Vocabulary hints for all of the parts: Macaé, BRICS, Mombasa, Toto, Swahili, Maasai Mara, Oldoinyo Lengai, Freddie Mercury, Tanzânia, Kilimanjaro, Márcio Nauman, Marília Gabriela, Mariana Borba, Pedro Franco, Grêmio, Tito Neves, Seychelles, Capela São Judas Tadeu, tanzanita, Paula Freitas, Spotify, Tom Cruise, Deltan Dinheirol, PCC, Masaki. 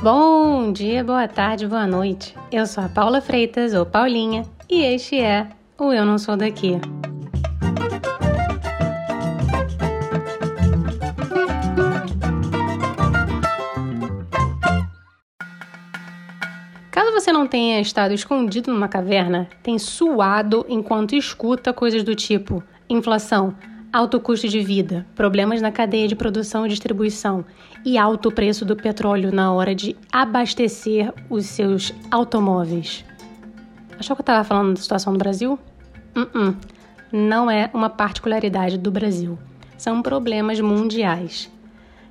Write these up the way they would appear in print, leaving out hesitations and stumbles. Bom dia, boa tarde, boa noite. Eu sou a Paula Freitas, ou Paulinha, e este é o Eu Não Sou Daqui. Caso você não tenha estado escondido numa caverna, tem suado enquanto escuta coisas do tipo inflação, alto custo de vida, problemas na cadeia de produção e distribuição e alto preço do petróleo na hora de abastecer os seus automóveis. Achou que eu estava falando da situação do Brasil? Não é uma particularidade do Brasil. São problemas mundiais.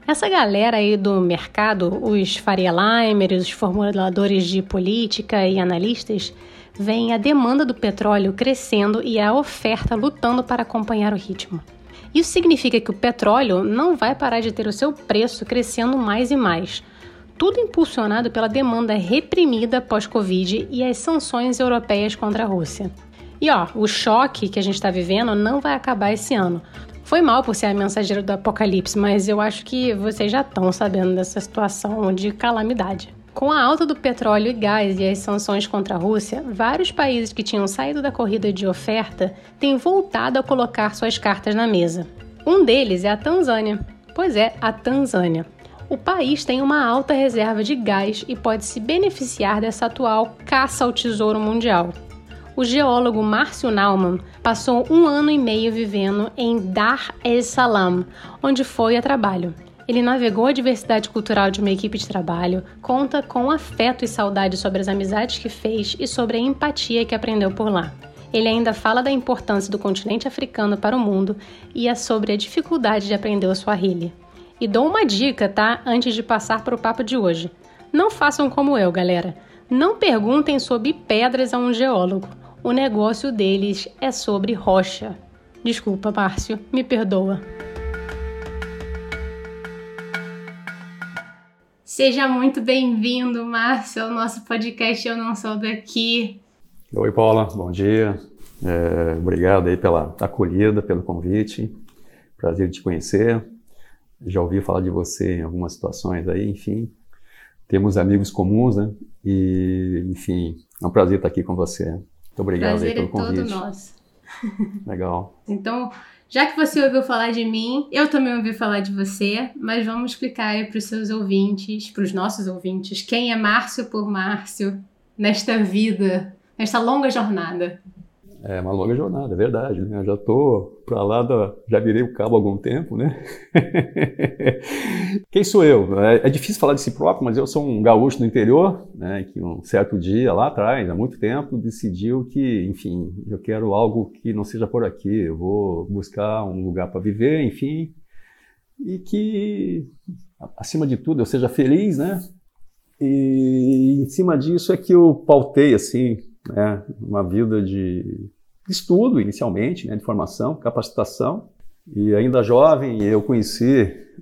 Essa galera aí do mercado, os Faria Limers, os formuladores de política e analistas, vem a demanda do petróleo crescendo e a oferta lutando para acompanhar o ritmo. Isso significa que o petróleo não vai parar de ter o seu preço crescendo mais e mais, tudo impulsionado pela demanda reprimida pós-Covid e as sanções europeias contra a Rússia. E o choque que a gente está vivendo não vai acabar esse ano. Foi mal por ser a mensageira do apocalipse, mas eu acho que vocês já estão sabendo dessa situação de calamidade. Com a alta do petróleo e gás e as sanções contra a Rússia, vários países que tinham saído da corrida de oferta têm voltado a colocar suas cartas na mesa. Um deles é a Tanzânia. Pois é, a Tanzânia. O país tem uma alta reserva de gás e pode se beneficiar dessa atual caça ao tesouro mundial. O geólogo Márcio Nauman passou 1 ano e meio vivendo em Dar es Salaam, onde foi a trabalho. Ele navegou a diversidade cultural de uma equipe de trabalho, conta com afeto e saudade sobre as amizades que fez e sobre a empatia que aprendeu por lá. Ele ainda fala da importância do continente africano para o mundo e é sobre a dificuldade de aprender o Swahili. E dou uma dica, tá? Antes de passar para o papo de hoje. Não façam como eu, galera. Não perguntem sobre pedras a um geólogo. O negócio deles é sobre rocha. Desculpa, Márcio, me perdoa. Seja muito bem-vindo, Márcio, ao nosso podcast Eu Não Sou Daqui. Oi, Paula, bom dia. Obrigado aí pela acolhida, pelo convite. Prazer te conhecer. Já ouvi falar de você em algumas situações aí, enfim. Temos amigos comuns, né? E, enfim, é um prazer estar aqui com você. Muito obrigado aí pelo convite. Prazer é todo nosso. Legal. Então, já que você ouviu falar de mim, eu também ouvi falar de você, mas vamos explicar aí para os seus ouvintes, para os nossos ouvintes, quem é Márcio por Márcio nesta vida, nesta longa jornada. É uma longa jornada, é verdade, né? Eu já estou para lá, já virei o cabo há algum tempo, né? Quem sou eu? É difícil falar de si próprio, mas eu sou um gaúcho do interior, né? Que um certo dia lá atrás, há muito tempo, decidiu que, enfim, eu quero algo que não seja por aqui, eu vou buscar um lugar para viver, enfim, e que, acima de tudo, eu seja feliz, né? E em cima disso é que eu pautei, assim, uma vida de estudo inicialmente, né, de formação, capacitação. E ainda jovem,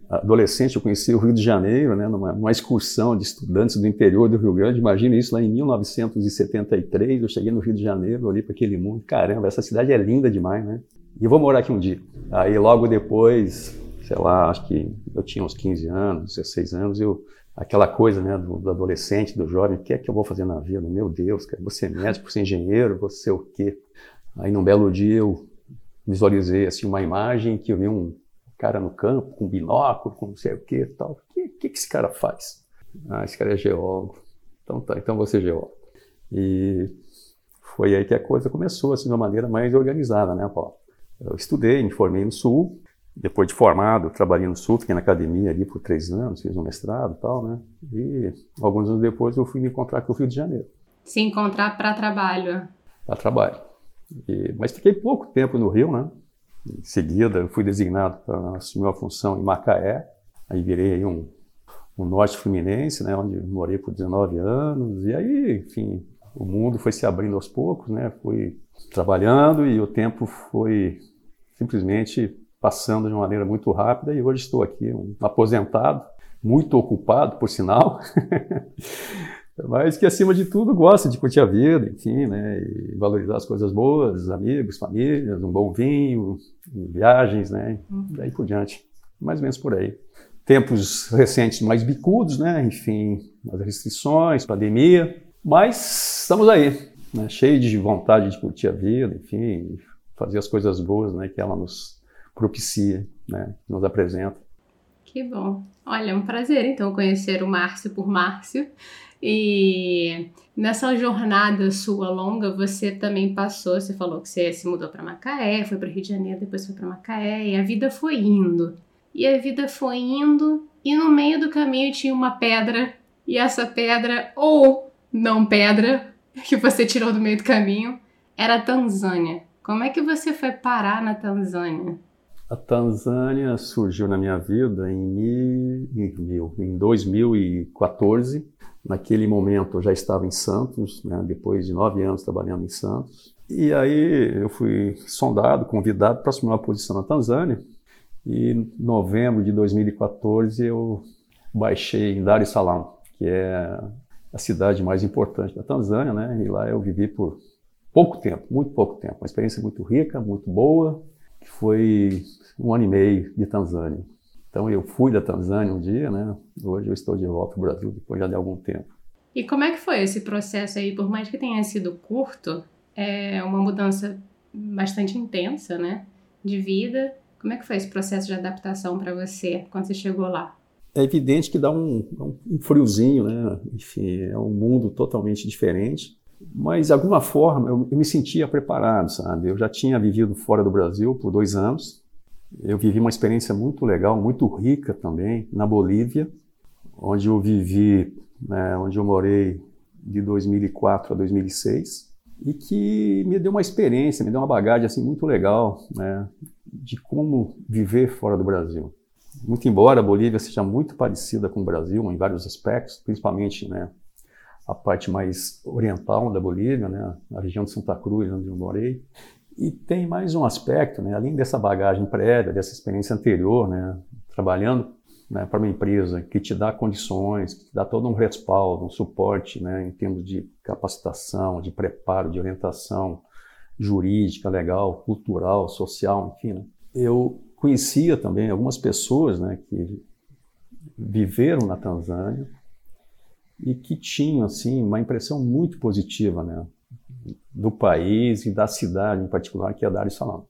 adolescente, eu conheci o Rio de Janeiro, né, numa excursão de estudantes do interior do Rio Grande. Imagina isso, lá em 1973, eu cheguei no Rio de Janeiro, olhei para aquele mundo, caramba, essa cidade é linda demais, né? E vou morar aqui um dia. Aí logo depois, sei lá, acho que eu tinha uns 15 anos, 16 anos, aquela coisa, né, do adolescente, do jovem, o que é que eu vou fazer na vida? Meu Deus, cara, você é médico, você é engenheiro, você é o quê? Aí num belo dia eu visualizei assim uma imagem que eu vi um cara no campo com binóculo, com não sei o quê e tal. O que esse cara faz? Ah, esse cara é geólogo. Então tá, então você é geólogo. E foi aí que a coisa começou, assim, de uma maneira mais organizada, né, Paulo? Eu estudei, me formei no Sul. Depois de formado, trabalhei no Sul, fiquei na academia ali por 3 anos, fiz um mestrado e tal, né? E alguns anos depois eu fui me encontrar com o Rio de Janeiro. Se encontrar para trabalho. Para trabalho. Mas fiquei pouco tempo no Rio, né? Em seguida eu fui designado para assumir a função em Macaé, aí virei aí um norte fluminense, né? Onde morei por 19 anos, e aí, enfim, o mundo foi se abrindo aos poucos, né? Fui trabalhando e o tempo foi simplesmente passando de uma maneira muito rápida, e hoje estou aqui, um aposentado, muito ocupado, por sinal, mas que, acima de tudo, gosta de curtir a vida, enfim, né, e valorizar as coisas boas, amigos, famílias, um bom vinho, viagens, né, daí por diante, mais ou menos por aí. tempos recentes mais bicudos, né? Enfim, as restrições, pandemia, mas estamos aí, né? Cheio de vontade de curtir a vida, enfim, fazer as coisas boas, né? Que ela nos propicia, né? Nos apresenta. Que bom. Olha, é um prazer, então, conhecer o Márcio por Márcio. E nessa jornada sua longa, você também passou, você falou que você se mudou para Macaé, foi para Rio de Janeiro, depois foi para Macaé, e a vida foi indo. E a vida foi indo, e no meio do caminho tinha uma pedra, e essa pedra, ou não pedra, que você tirou do meio do caminho, era a Tanzânia. Como é que você foi parar na Tanzânia? A Tanzânia surgiu na minha vida em 2014. Naquele momento eu já estava em Santos, né, depois de 9 anos trabalhando em Santos. E aí eu fui sondado, convidado para assumir uma posição na Tanzânia. E em novembro de 2014 eu baixei em Dar es Salaam, que é a cidade mais importante da Tanzânia, né? E lá eu vivi por pouco tempo, muito pouco tempo. Uma experiência muito rica, muito boa, que foi 1 ano e meio de Tanzânia. Então eu fui da Tanzânia um dia, né? Hoje eu estou de volta ao Brasil, depois já de algum tempo. E como é que foi esse processo aí? Por mais que tenha sido curto, é uma mudança bastante intensa, né? De vida. Como é que foi esse processo de adaptação para você quando você chegou lá? É evidente que dá um friozinho, né? Enfim, é um mundo totalmente diferente. Mas, de alguma forma, eu me sentia preparado, sabe? Eu já tinha vivido fora do Brasil por 2 anos. Eu vivi uma experiência muito legal, muito rica também, na Bolívia, onde eu vivi, né, onde eu morei de 2004 a 2006, e que me deu uma experiência, me deu uma bagagem assim, muito legal, né, de como viver fora do Brasil. Muito embora a Bolívia seja muito parecida com o Brasil em vários aspectos, principalmente, né, a parte mais oriental da Bolívia, né, a região de Santa Cruz, onde eu morei. E tem mais um aspecto, né, além dessa bagagem prévia, dessa experiência anterior, né, trabalhando, né, para uma empresa que te dá condições, que te dá todo um respaldo, um suporte, né, em termos de capacitação, de preparo, de orientação jurídica, legal, cultural, social, enfim. Né. Eu conhecia também algumas pessoas, né, que viveram na Tanzânia, e que tinham assim uma impressão muito positiva, né, do país e da cidade em particular, que é Dar es Salaam.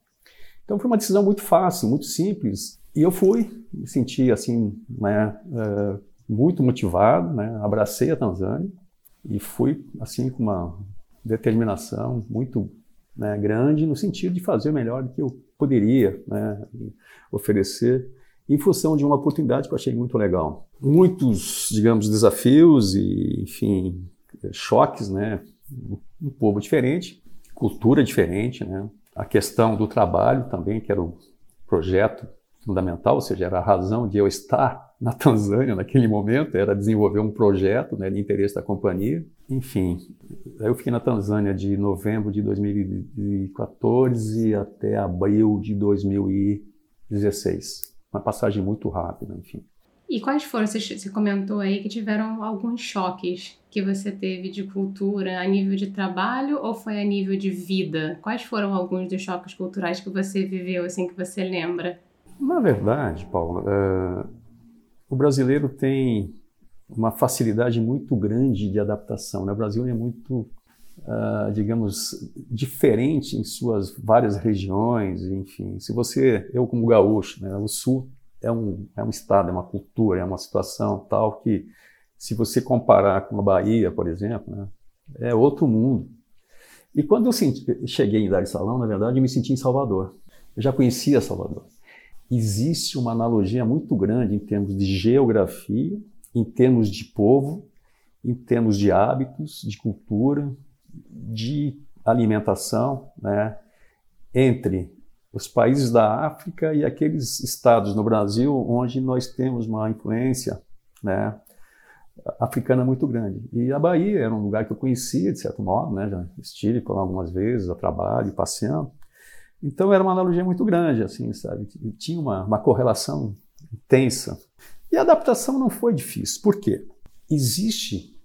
Então foi uma decisão muito fácil, muito simples, e eu fui, me senti assim, né, muito motivado, né, abracei a Tanzânia e fui assim com uma determinação muito, né, grande, no sentido de fazer o melhor do que eu poderia, né, oferecer, em função de uma oportunidade que eu achei muito legal. Muitos, digamos, desafios e, enfim, choques, né? Um povo diferente, cultura diferente, né? A questão do trabalho também, que era o projeto fundamental, ou seja, era a razão de eu estar na Tanzânia naquele momento, era desenvolver um projeto, né, de interesse da companhia. Enfim, eu fiquei na Tanzânia de novembro de 2014 até abril de 2016. Uma passagem muito rápida, enfim. E quais foram, você comentou aí que tiveram alguns choques que você teve de cultura a nível de trabalho ou foi a nível de vida? Quais foram alguns dos choques culturais que você viveu, assim, que você lembra? Na verdade, Paula, o brasileiro tem uma facilidade muito grande de adaptação, né? O Brasil é muito, digamos, diferente em suas várias regiões, enfim. Se você, eu como gaúcho, né, o Sul é um estado, é uma cultura, é uma situação tal que, se você comparar com a Bahia, por exemplo, né, é outro mundo. E quando eu cheguei em Dar es Salaam, na verdade, eu me senti em Salvador. Eu já conhecia Salvador. Existe uma analogia muito grande em termos de geografia, em termos de povo, em termos de hábitos, de cultura, de alimentação, né, entre os países da África e aqueles estados no Brasil onde nós temos uma influência, né, africana muito grande. E a Bahia era um lugar que eu conhecia, de certo modo, né, já estive por lá algumas vezes a trabalho, passeando. Então era uma analogia muito grande, assim, sabe? E tinha uma correlação intensa. E a adaptação não foi difícil. Por quê? Existe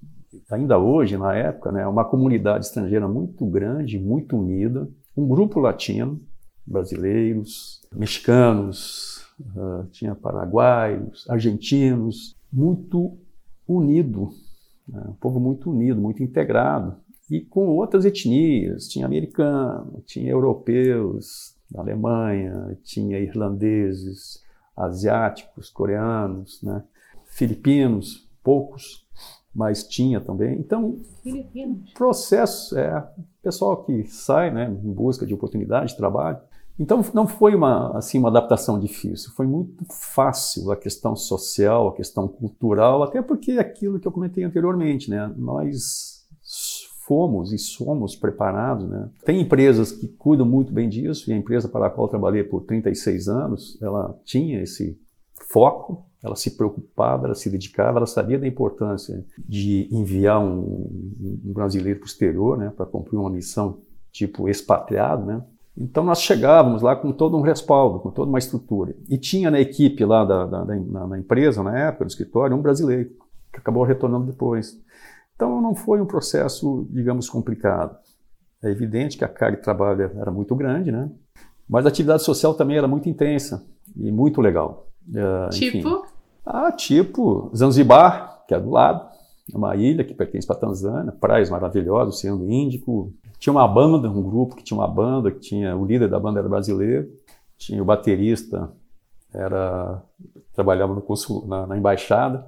ainda hoje, na época, né, uma comunidade estrangeira muito grande, muito unida, um grupo latino, brasileiros, mexicanos, tinha paraguaios, argentinos, muito unido, um povo muito unido, muito integrado, e com outras etnias, tinha americano, tinha europeus da Alemanha, tinha irlandeses, asiáticos, coreanos, né? Filipinos, poucos, mas tinha também. Então, Filipinos. Processo, pessoal que sai, né, em busca de oportunidade de trabalho. Então, não foi uma adaptação difícil, foi muito fácil a questão social, a questão cultural, até porque aquilo que eu comentei anteriormente, né? Nós fomos e somos preparados, né? Tem empresas que cuidam muito bem disso, e a empresa para a qual eu trabalhei por 36 anos, ela tinha esse foco, ela se preocupava, ela se dedicava, ela sabia da importância de enviar um brasileiro para o exterior, né? Para cumprir uma missão tipo expatriado, né? Então, nós chegávamos lá com todo um respaldo, com toda uma estrutura. E tinha na equipe lá da empresa, na época, no escritório, um brasileiro, que acabou retornando depois. Então, não foi um processo, digamos, complicado. É evidente que a carga de trabalho era muito grande, né? Mas a atividade social também era muito intensa e muito legal. Tipo? Tipo Zanzibar, que é do lado. Uma ilha que pertence para a Tanzânia, praias maravilhosas, Oceano Índico. Tinha uma banda, um grupo que tinha uma banda, que tinha o líder da banda era brasileiro, tinha o baterista, trabalhava na embaixada,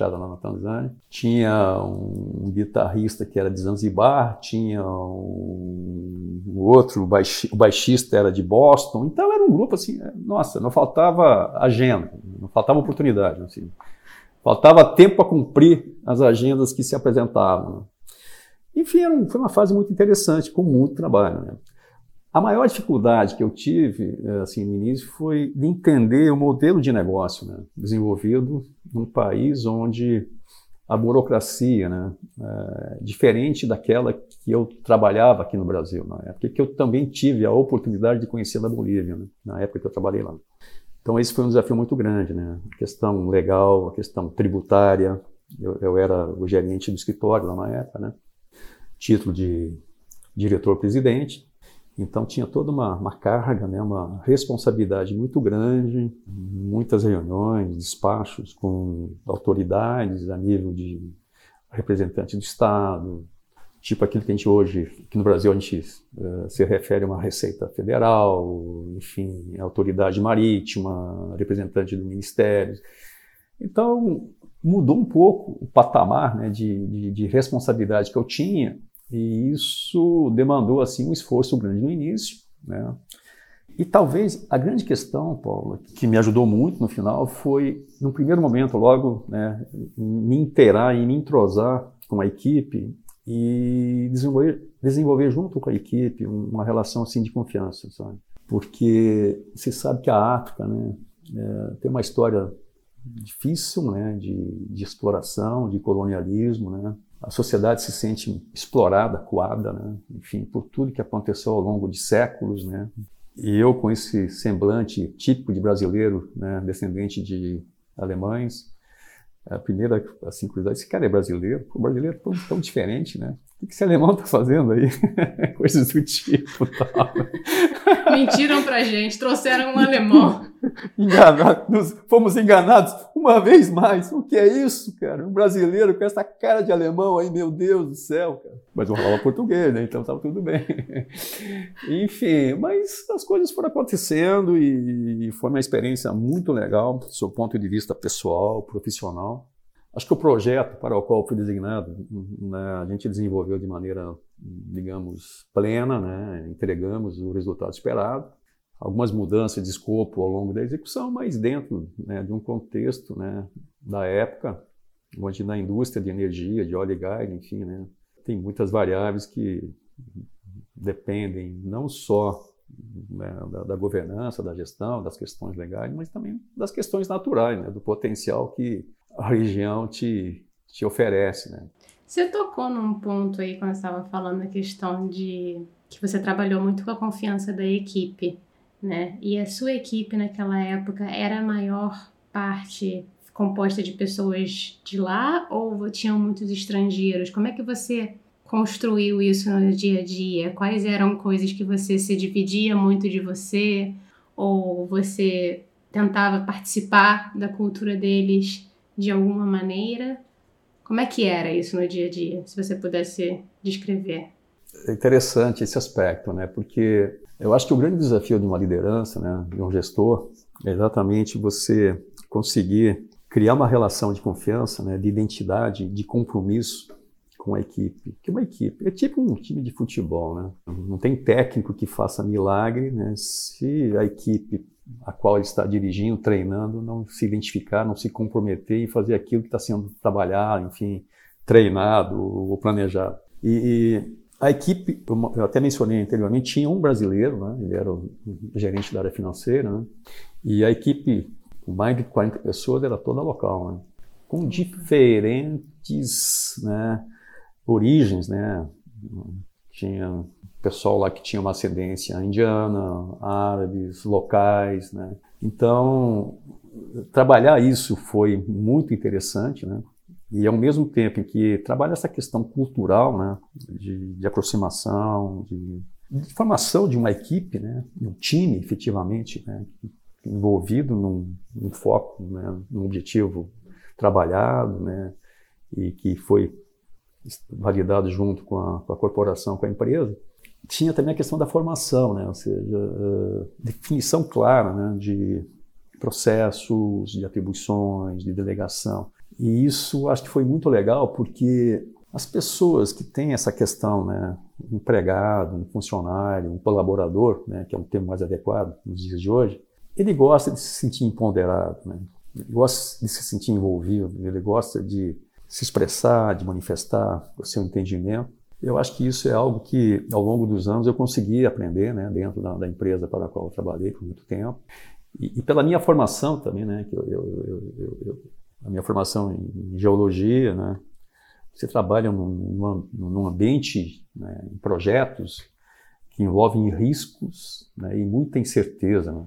lá na Tanzânia. Tinha um guitarrista que era de Zanzibar, tinha um outro, o baixista era de Boston. Então era um grupo assim, nossa, não faltava agenda, não faltava oportunidade, assim. Faltava tempo a cumprir as agendas que se apresentavam. Enfim, foi uma fase muito interessante, com muito trabalho, né? A maior dificuldade que eu tive, assim, no início, foi de entender o modelo de negócio, né? Desenvolvido num país onde a burocracia, né? É diferente daquela que eu trabalhava aqui no Brasil, na época que eu também tive a oportunidade de conhecer da Bolívia, né? Na época que eu trabalhei lá. Então, esse foi um desafio muito grande, né? A questão legal, a questão tributária. Eu era o gerente do escritório lá na época, né? Título de diretor-presidente. Então, tinha toda uma carga, né? Uma responsabilidade muito grande, muitas reuniões, despachos com autoridades a nível de representante do Estado, tipo aquilo que a gente hoje, aqui no Brasil, a gente se refere a uma Receita Federal, enfim, autoridade marítima, representante do Ministério. Então, mudou um pouco o patamar, né, de responsabilidade que eu tinha, e isso demandou, assim, um esforço grande no início, né? E talvez a grande questão, Paula, que me ajudou muito no final, foi, no primeiro momento, logo, né, me inteirar e me entrosar com a equipe, e desenvolver junto com a equipe uma relação assim de confiança, sabe? Porque você sabe que a África, né, tem uma história difícil, né, de exploração, de colonialismo, né? A sociedade se sente explorada, coada, né? Enfim, por tudo que aconteceu ao longo de séculos, né? E eu, com esse semblante típico de brasileiro, né, descendente de alemães, a primeira, assim, curiosidade, esse cara é brasileiro? O brasileiro é tão diferente, né? O que esse alemão tá fazendo aí? Coisas do tipo, tal. Mentiram pra gente, trouxeram um alemão. Enganados, fomos enganados uma vez mais. O que é isso, cara? Um brasileiro com essa cara de alemão aí, meu Deus do céu, cara. Mas eu falava português, né? Então tava tudo bem. Enfim, mas as coisas foram acontecendo e foi uma experiência muito legal, do seu ponto de vista pessoal, profissional. Acho que o projeto para o qual fui designado, né, a gente desenvolveu de maneira, digamos, plena, né? Entregamos o resultado esperado. Algumas mudanças de escopo ao longo da execução, mas dentro, né, de um contexto, né, da época, onde na indústria de energia, de óleo e gás, enfim, né, tem muitas variáveis que dependem não só, né, da governança, da gestão, das questões legais, mas também das questões naturais, né, do potencial que a região te oferece, né? Você tocou num ponto aí quando você estava falando a questão de que você trabalhou muito com a confiança da equipe, né? E a sua equipe naquela época era a maior parte composta de pessoas de lá ou tinham muitos estrangeiros? Como é que você construiu isso no dia a dia? Quais eram coisas que você se dividia muito de você? Ou você tentava participar da cultura deles de alguma maneira? Como é que era isso no dia a dia, se você pudesse descrever? É interessante esse aspecto, né? Porque eu acho que o grande desafio de uma liderança, né, de um gestor, é exatamente você conseguir criar uma relação de confiança, né, de identidade, de compromisso com a equipe. Que uma equipe é tipo um time de futebol, né? Não tem técnico que faça milagre, né, se a equipe a qual ele está dirigindo, treinando, não se identificar, não se comprometer e fazer aquilo que está sendo trabalhado, enfim, treinado ou planejado. E a equipe, eu até mencionei anteriormente, tinha um brasileiro, né? Ele era o gerente da área financeira, né? E a equipe, com mais de 40 pessoas, era toda local, né? Com diferentes, né, origens, né? Tinha pessoal lá que tinha uma ascendência indiana, árabes, locais, né? Então, trabalhar isso foi muito interessante, né? E ao mesmo tempo em que trabalha essa questão cultural, né? De aproximação, de formação de uma equipe, né? De um time, efetivamente, né? Envolvido num foco, né? Num objetivo trabalhado, né? E que foi validado junto com a corporação, com a empresa. Tinha também a questão da formação, né? Ou seja, definição clara, né? De processos, de atribuições, de delegação. E isso acho que foi muito legal, porque as pessoas que têm essa questão, né? Um empregado, um funcionário, um colaborador, né? Que é um termo mais adequado nos dias de hoje, ele gosta de se sentir empoderado, né? Ele gosta de se sentir envolvido, ele gosta de se expressar, de manifestar o seu entendimento. Eu acho que isso é algo que, ao longo dos anos, eu consegui aprender, né, dentro da empresa para a qual eu trabalhei por muito tempo. E pela minha formação também, né, que a minha formação em geologia, né, você trabalha num ambiente, né, em projetos que envolvem riscos, né, e muita incerteza, né?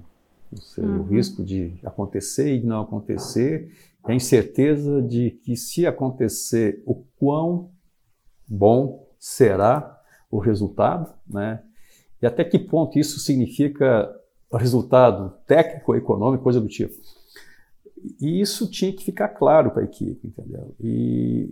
Ou seja, o risco de acontecer e de não acontecer, a incerteza de que, se acontecer, o quão bom será o resultado, né? E até que ponto isso significa resultado técnico, econômico, coisa do tipo. E isso tinha que ficar claro para a equipe, entendeu? E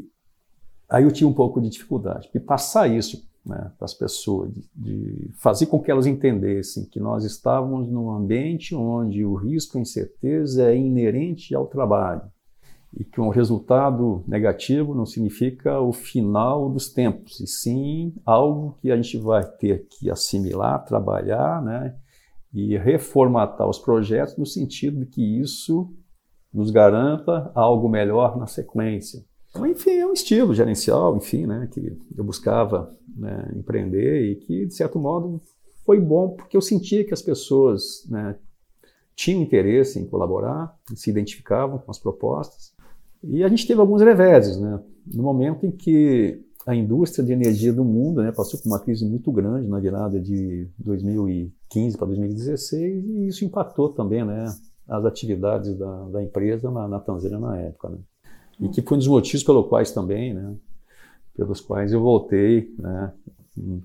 aí eu tinha um pouco de dificuldade. E passar isso, né, para as pessoas, de fazer com que elas entendessem que nós estávamos num ambiente onde o risco, a incerteza é inerente ao trabalho. E que um resultado negativo não significa o final dos tempos, e sim algo que a gente vai ter que assimilar, trabalhar, né, e reformatar os projetos no sentido de que isso nos garanta algo melhor na sequência. Então, enfim, é um estilo gerencial, enfim, né, que eu buscava, né, empreender, e que, de certo modo, foi bom, porque eu sentia que as pessoas, né, tinham interesse em colaborar, se identificavam com as propostas. E a gente teve alguns reveses, né? No momento em que a indústria de energia do mundo, né, passou por uma crise muito grande na virada de 2015 para 2016, e isso impactou também, né, as atividades da empresa na Tanzânia na época, né? E que foi um dos motivos pelos quais eu voltei, né,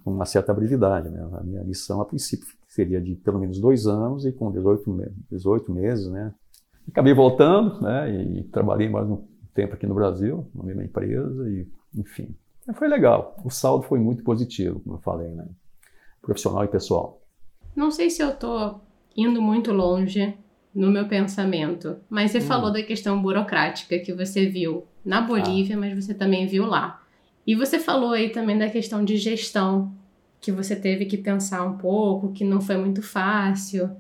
com uma certa brevidade, né? A minha missão, a princípio, seria de pelo menos 2 anos, e com 18 meses, né? Acabei voltando, né, e trabalhei mais um tempo aqui no Brasil, na mesma empresa, e, enfim, foi legal. O saldo foi muito positivo, como eu falei, né, profissional e pessoal. Não sei se eu estou indo muito longe no meu pensamento, mas você falou da questão burocrática que você viu na Bolívia, mas você também viu lá. E você falou aí também da questão de gestão, que você teve que pensar um pouco, que não foi muito fácil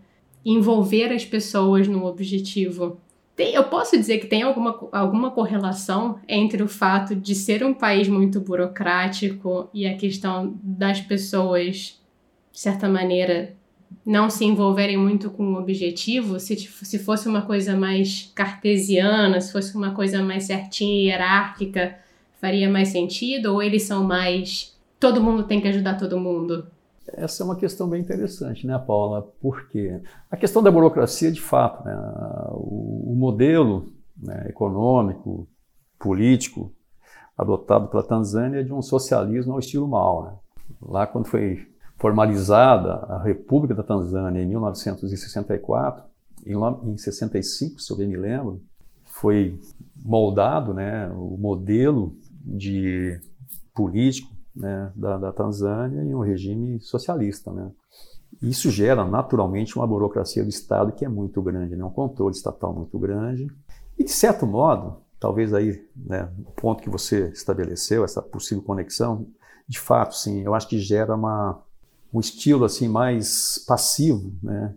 envolver as pessoas no objetivo. Eu posso dizer que tem alguma correlação entre o fato de ser um país muito burocrático e a questão das pessoas, de certa maneira, não se envolverem muito com o objetivo? Se fosse uma coisa mais cartesiana, se fosse uma coisa mais certinha, hierárquica, faria mais sentido? Ou eles são mais... todo mundo tem que ajudar todo mundo? Essa é uma questão bem interessante, né, Paula? Porque a questão da burocracia, de fato, né, o modelo, né, econômico, político, adotado pela Tanzânia é de um socialismo ao estilo Mao, né? Lá, quando foi formalizada a República da Tanzânia, em 1964, em 65, se eu bem me lembro, foi moldado, né, o modelo de político, né, da Tanzânia em um regime socialista, né? Isso gera naturalmente uma burocracia do Estado que é muito grande, né? Um controle estatal muito grande. E de certo modo, talvez aí, né, o ponto que você estabeleceu, essa possível conexão, de fato, sim, eu acho que gera um estilo assim mais passivo, né,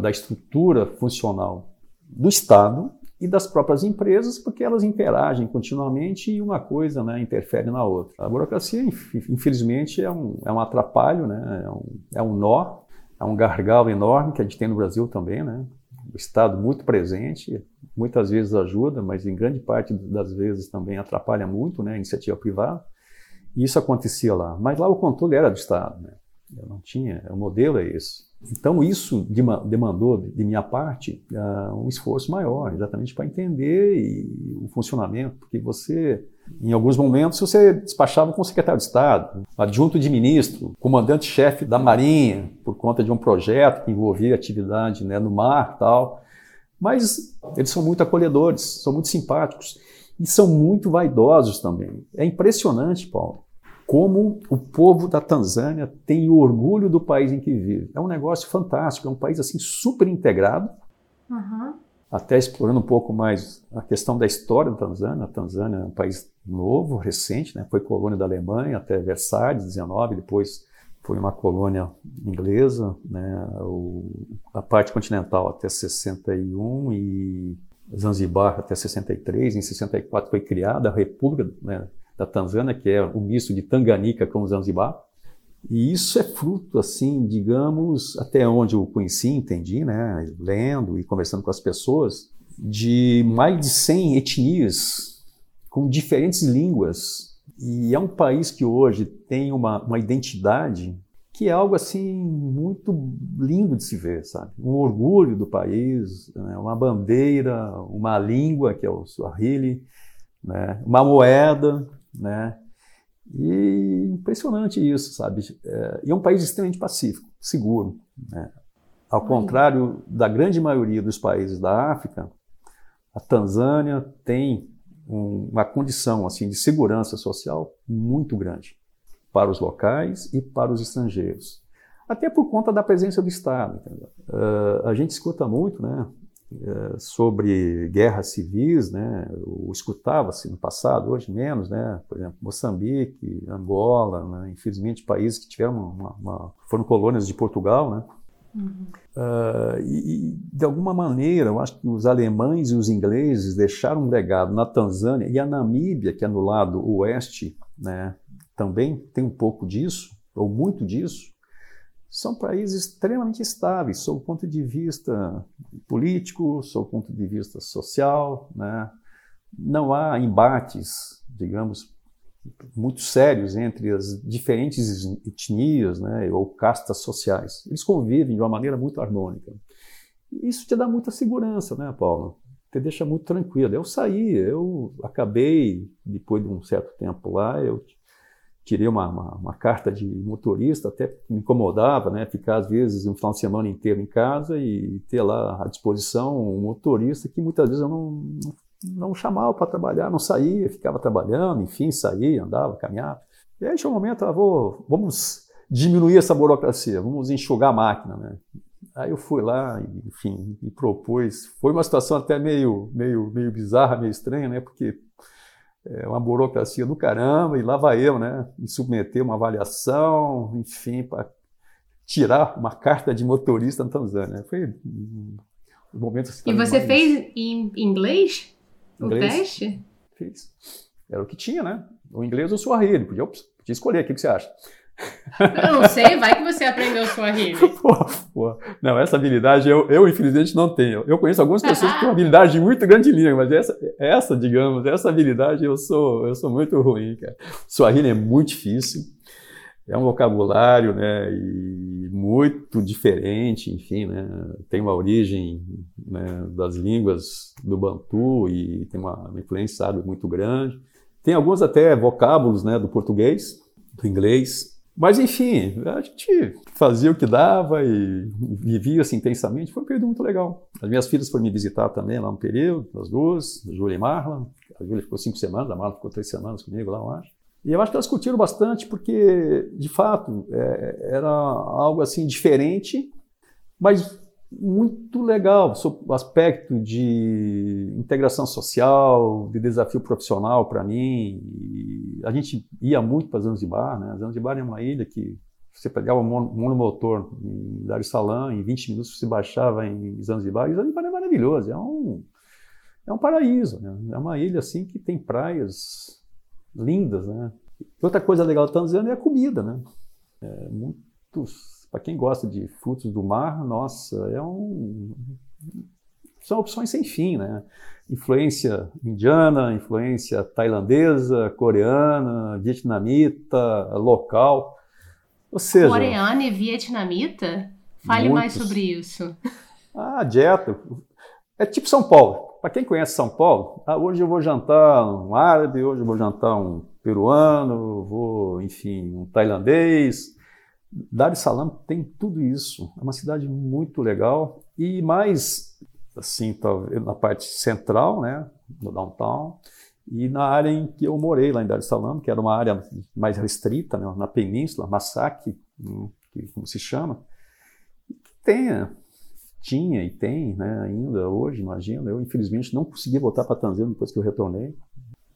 da estrutura funcional do Estado e das próprias empresas, porque elas interagem continuamente e uma coisa, né, interfere na outra. A burocracia, infelizmente, é um atrapalho, né, é um nó, é um gargalo enorme que a gente tem no Brasil também, né? O Estado muito presente, muitas vezes ajuda, mas em grande parte das vezes também atrapalha muito, né, a iniciativa privada. E isso acontecia lá, mas lá o controle era do Estado, né? Eu não tinha, o modelo é esse. Então isso demandou, de minha parte, um esforço maior, exatamente para entender o funcionamento, porque você, em alguns momentos, você despachava com o secretário de Estado, adjunto de ministro, comandante-chefe da Marinha, por conta de um projeto que envolvia atividade, né, no mar e tal, mas eles são muito acolhedores, são muito simpáticos e são muito vaidosos também. É impressionante, Paulo, como o povo da Tanzânia tem orgulho do país em que vive. É um negócio fantástico, é um país assim super integrado. Uhum. Até explorando um pouco mais a questão da história da Tanzânia. A Tanzânia é um país novo, recente, né? Foi colônia da Alemanha até Versalhes, 19, depois foi uma colônia inglesa, né? A parte continental até 61 e Zanzibar até 63. Em 64 foi criada a República, né, da Tanzânia, que é o misto de Tanganica com Zanzibar. E isso é fruto, assim, digamos, até onde eu conheci, entendi, né, lendo e conversando com as pessoas, de mais de 100 etnias com diferentes línguas. E é um país que hoje tem uma identidade que é algo, assim, muito lindo de se ver, sabe? Um orgulho do país, né? Uma bandeira, uma língua, que é o Swahili, né? Uma moeda, né? E impressionante isso, sabe? E é um país extremamente pacífico, seguro, né? Ao contrário da grande maioria dos países da África, a Tanzânia tem uma condição assim de segurança social muito grande para os locais e para os estrangeiros, até por conta da presença do Estado. A gente escuta muito, né, sobre guerras civis, né? Eu escutava-se no passado, hoje menos, né? Por exemplo, Moçambique, Angola, né? Infelizmente países que tiveram foram colônias de Portugal, né? Uhum. E de alguma maneira, eu acho que os alemães e os ingleses deixaram um legado na Tanzânia e a Namíbia, que é no lado oeste, né? Também tem um pouco disso, ou muito disso. São países extremamente estáveis, sob o ponto de vista político, sob o ponto de vista social, né? Não há embates, digamos, muito sérios entre as diferentes etnias, né, ou castas sociais. Eles convivem de uma maneira muito harmônica. Isso te dá muita segurança, né, Paulo? Te deixa muito tranquilo. Eu saí, eu acabei, depois de um certo tempo lá, eu tirei uma carta de motorista, até me incomodava, né? Ficar, às vezes, um final de semana inteiro em casa e ter lá à disposição um motorista que muitas vezes eu não chamava para trabalhar, não saía, ficava trabalhando, enfim, saía, andava, caminhava. E aí, chegou um momento, vamos diminuir essa burocracia, vamos enxugar a máquina, né? Aí eu fui lá, enfim, e propus. Foi uma situação até meio bizarra, meio estranha, né? Porque é uma burocracia do caramba, e lá vai eu, né? Me submeter uma avaliação, enfim, para tirar uma carta de motorista na Tanzânia. Foi um momento. E você fez em inglês o teste? Fiz. Era o que tinha, né? O inglês ou o Swahili. Podia escolher, o que você acha? Eu não sei, vai que você aprendeu o Swahili. Não, essa habilidade eu infelizmente não tenho. Eu conheço algumas pessoas que têm uma habilidade muito grande de língua, mas essa habilidade eu sou muito ruim, cara. Swahili é muito difícil, é um vocabulário, né, e muito diferente, enfim, né, tem uma origem, né, das línguas do Bantu e tem uma influência muito grande. Tem alguns até vocábulos, né, do português, do inglês. Mas, enfim, a gente fazia o que dava e vivia assim, intensamente. Foi um período muito legal. As minhas filhas foram me visitar também lá um período, as duas, a Júlia e Marla. A Júlia ficou 5 semanas, a Marla ficou 3 semanas comigo lá, eu acho. E eu acho que elas curtiram bastante porque, de fato, era algo assim diferente, mas muito legal. O aspecto de integração social, de desafio profissional para mim. E a gente ia muito para Zanzibar, né? Zanzibar é uma ilha que você pegava um monomotor em Dar es Salaam, em 20 minutos você baixava em Zanzibar. E Zanzibar é maravilhoso, é um paraíso, né? É uma ilha assim que tem praias lindas, né? Outra coisa legal da Tanzânia é a comida, né? É para quem gosta de frutos do mar, nossa, são opções sem fim, né? Influência indiana, influência tailandesa, coreana, vietnamita, local. Ou seja, coreana e vietnamita? Fale mais sobre isso. Ah, dieta. É tipo São Paulo. Para quem conhece São Paulo, hoje eu vou jantar um árabe, hoje eu vou jantar um peruano, enfim, um tailandês. Dar es Salaam tem tudo isso. É uma cidade muito legal e mais, assim, talvez na parte central, né, no downtown, e na área em que eu morei lá em Dar es Salaam, que era uma área mais restrita, né, na península, Masaki, como se chama, tinha e tem, né, ainda hoje, imagina. Eu, infelizmente, não consegui voltar para a Tanzânia depois que eu retornei.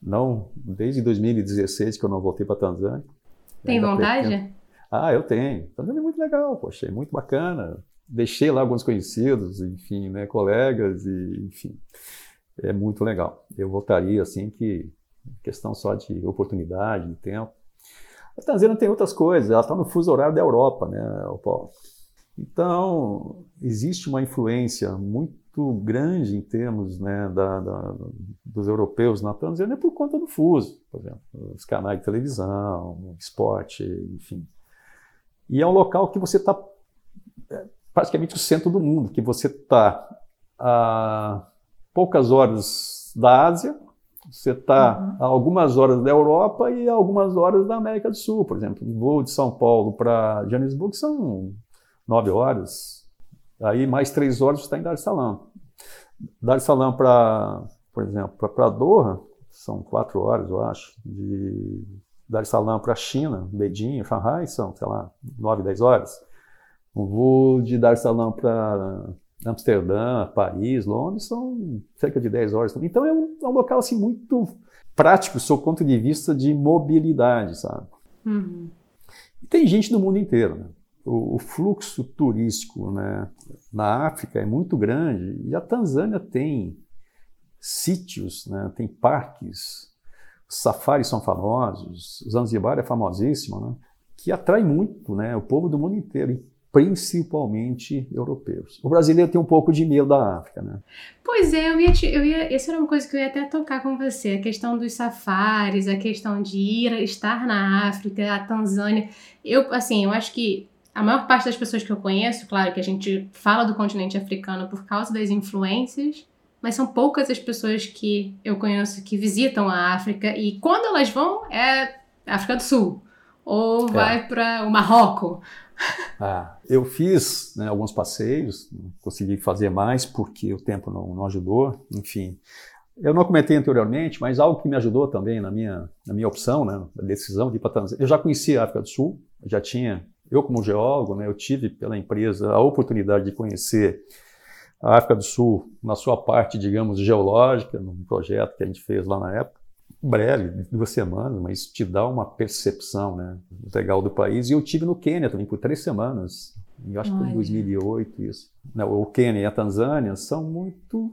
Não, desde 2016 que eu não voltei para a Tanzânia. Tem vontade? Pretendo. Ah, eu tenho. Tanzânia é muito legal, poxa, é muito bacana. Deixei lá alguns conhecidos, enfim, né, colegas, e, enfim, é muito legal. Eu voltaria, assim, que questão só de oportunidade, de tempo. A Tanzânia tem outras coisas, ela está no fuso horário da Europa, né, Paulo? Então, existe uma influência muito grande em termos, né, dos europeus na Tanzânia por conta do fuso, por exemplo, os canais de televisão, esporte, enfim. E é um local que você está praticamente o centro do mundo, que você está a poucas horas da Ásia, você está a algumas horas da Europa e a algumas horas da América do Sul, por exemplo. Um voo de São Paulo para Joanesburgo são 9 horas, aí mais 3 horas você está em Dar es Salaam. Dar es Salaam para, por exemplo, para Doha, são 4 horas, eu acho. De Dar es Salaam para a China, Beijing, Shanghai, são, sei lá, 9, 10 horas. Um voo de Dar es Salaam para Amsterdã, Paris, Londres, são cerca de 10 horas. Então é um local assim, muito prático, do seu ponto de vista de mobilidade, sabe? Uhum. E tem gente do mundo inteiro, né? O fluxo turístico, né, na África é muito grande e a Tanzânia tem sítios, né, tem parques, safaris são famosos, Zanzibar é famosíssimo, né, que atrai muito, né, o povo do mundo inteiro, e principalmente europeus. O brasileiro tem um pouco de medo da África, né? Pois é, essa era uma coisa que eu ia até tocar com você, a questão dos safaris, a questão de estar na África, a Tanzânia. Eu acho que a maior parte das pessoas que eu conheço, claro que a gente fala do continente africano por causa das influências, mas são poucas as pessoas que eu conheço que visitam a África, e quando elas vão é África do Sul, ou vai para o Marrocos. Eu fiz, né, alguns passeios, não consegui fazer mais porque o tempo não ajudou, enfim. Eu não comentei anteriormente, mas algo que me ajudou também na minha opção, né, na decisão de ir para a Tanzânia. Eu já conhecia a África do Sul, já tinha... Eu, como geólogo, né, eu tive pela empresa a oportunidade de conhecer a África do Sul na sua parte, digamos, geológica, num projeto que a gente fez lá na época, breve, 2 semanas, mas te dá uma percepção, né, legal do país. E eu tive no Quênia também por 3 semanas, eu acho que foi em 2008 isso. O Quênia e a Tanzânia são muito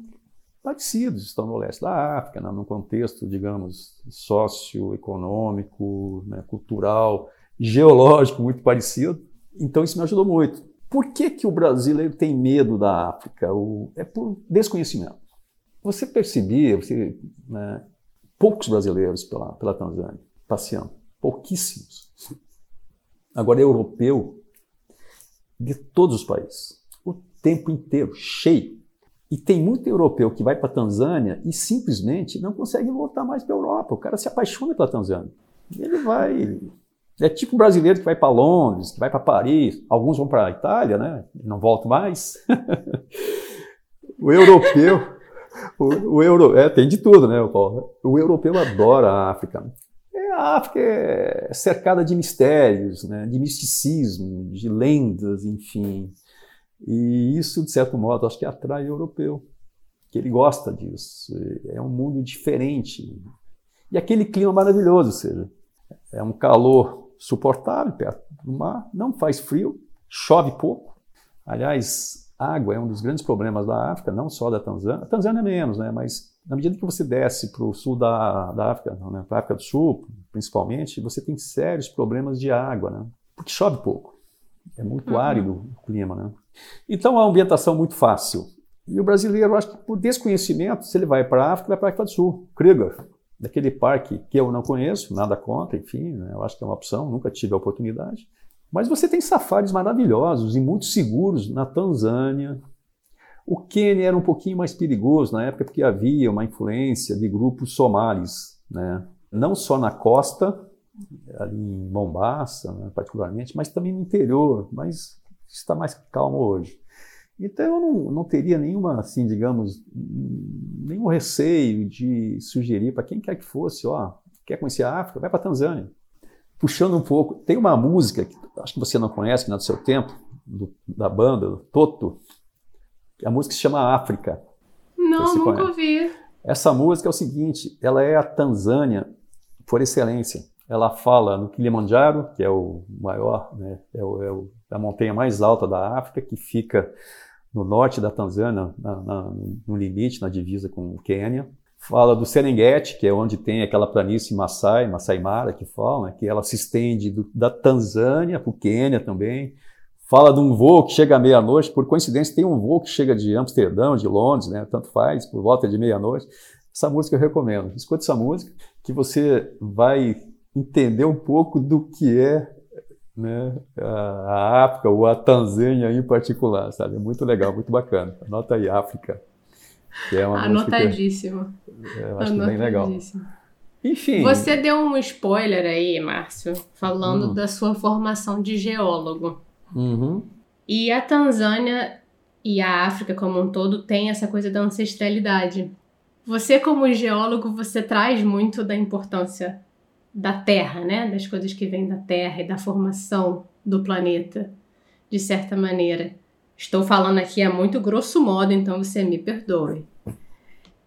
parecidos, estão no leste da África, né, num contexto, digamos, socioeconômico, né, cultural, geológico muito parecido, então isso me ajudou muito. Por que que o brasileiro tem medo da África? É por desconhecimento. Você percebia, né, poucos brasileiros pela Tanzânia passeando, pouquíssimos. Agora, europeu de todos os países, o tempo inteiro, cheio. E tem muito europeu que vai para a Tanzânia e simplesmente não consegue voltar mais para a Europa. O cara se apaixona pela Tanzânia. Ele vai... É tipo um brasileiro que vai para Londres, que vai para Paris. Alguns vão para a Itália, né? Não voltam mais. O europeu... tem de tudo, né, Paulo? O europeu adora a África. A África é cercada de mistérios, né? De misticismo, de lendas, enfim. E isso, de certo modo, acho que atrai o europeu. Que ele gosta disso. É um mundo diferente. E aquele clima maravilhoso, ou seja... É um calor suportável perto do mar, não faz frio, chove pouco. Aliás, água é um dos grandes problemas da África, não só da Tanzânia. A Tanzânia é menos, né? Mas na medida que você desce para o sul da África, né? Para a África do Sul, principalmente, você tem sérios problemas de água, né? Porque chove pouco. É muito árido o clima, né? Então, a ambientação é muito fácil. E o brasileiro, acho que por desconhecimento, se ele vai para a África, vai para a África do Sul. Kruger. Daquele parque que eu não conheço, nada contra, enfim, né? Eu acho que é uma opção, nunca tive a oportunidade. Mas você tem safaris maravilhosos e muito seguros na Tanzânia. O Quênia era um pouquinho mais perigoso na época porque havia uma influência de grupos somalis, né? Não só na costa, ali em Mombasa, né, particularmente, mas também no interior, mas está mais calmo hoje. Então, eu não teria nenhuma, assim, digamos, nenhum receio de sugerir para quem quer que fosse, ó, quer conhecer a África, vai para a Tanzânia. Puxando um pouco, tem uma música, que acho que você não conhece, que não é do seu tempo, da banda, do Toto, a música se chama África. Não, nunca ouvi. Essa música é o seguinte, ela é a Tanzânia por excelência. Ela fala no Kilimanjaro, que é o maior, né, a montanha mais alta da África, que fica... no norte da Tanzânia, no limite, na divisa com o Quênia. Fala do Serengeti, que é onde tem aquela planície Maasai Mara, que fala, né, que ela se estende da Tanzânia para o Quênia também. Fala de um voo que chega à meia-noite, por coincidência tem um voo que chega de Amsterdã, de Londres, né, tanto faz, por volta de meia-noite. Essa música eu recomendo. Escute essa música, que você vai entender um pouco do que é, né, a África ou a Tanzânia em particular, sabe? É muito legal, muito bacana. Anota aí, África. Que é uma anotadíssimo. Música, eu acho bem legal. Enfim. Você deu um spoiler aí, Márcio, falando da sua formação de geólogo. E a Tanzânia e a África como um todo tem essa coisa da ancestralidade. Você, como geólogo, você traz muito da importância da Terra, né? Das coisas que vêm da Terra e da formação do planeta, de certa maneira. Estou falando aqui a muito grosso modo, então você me perdoe.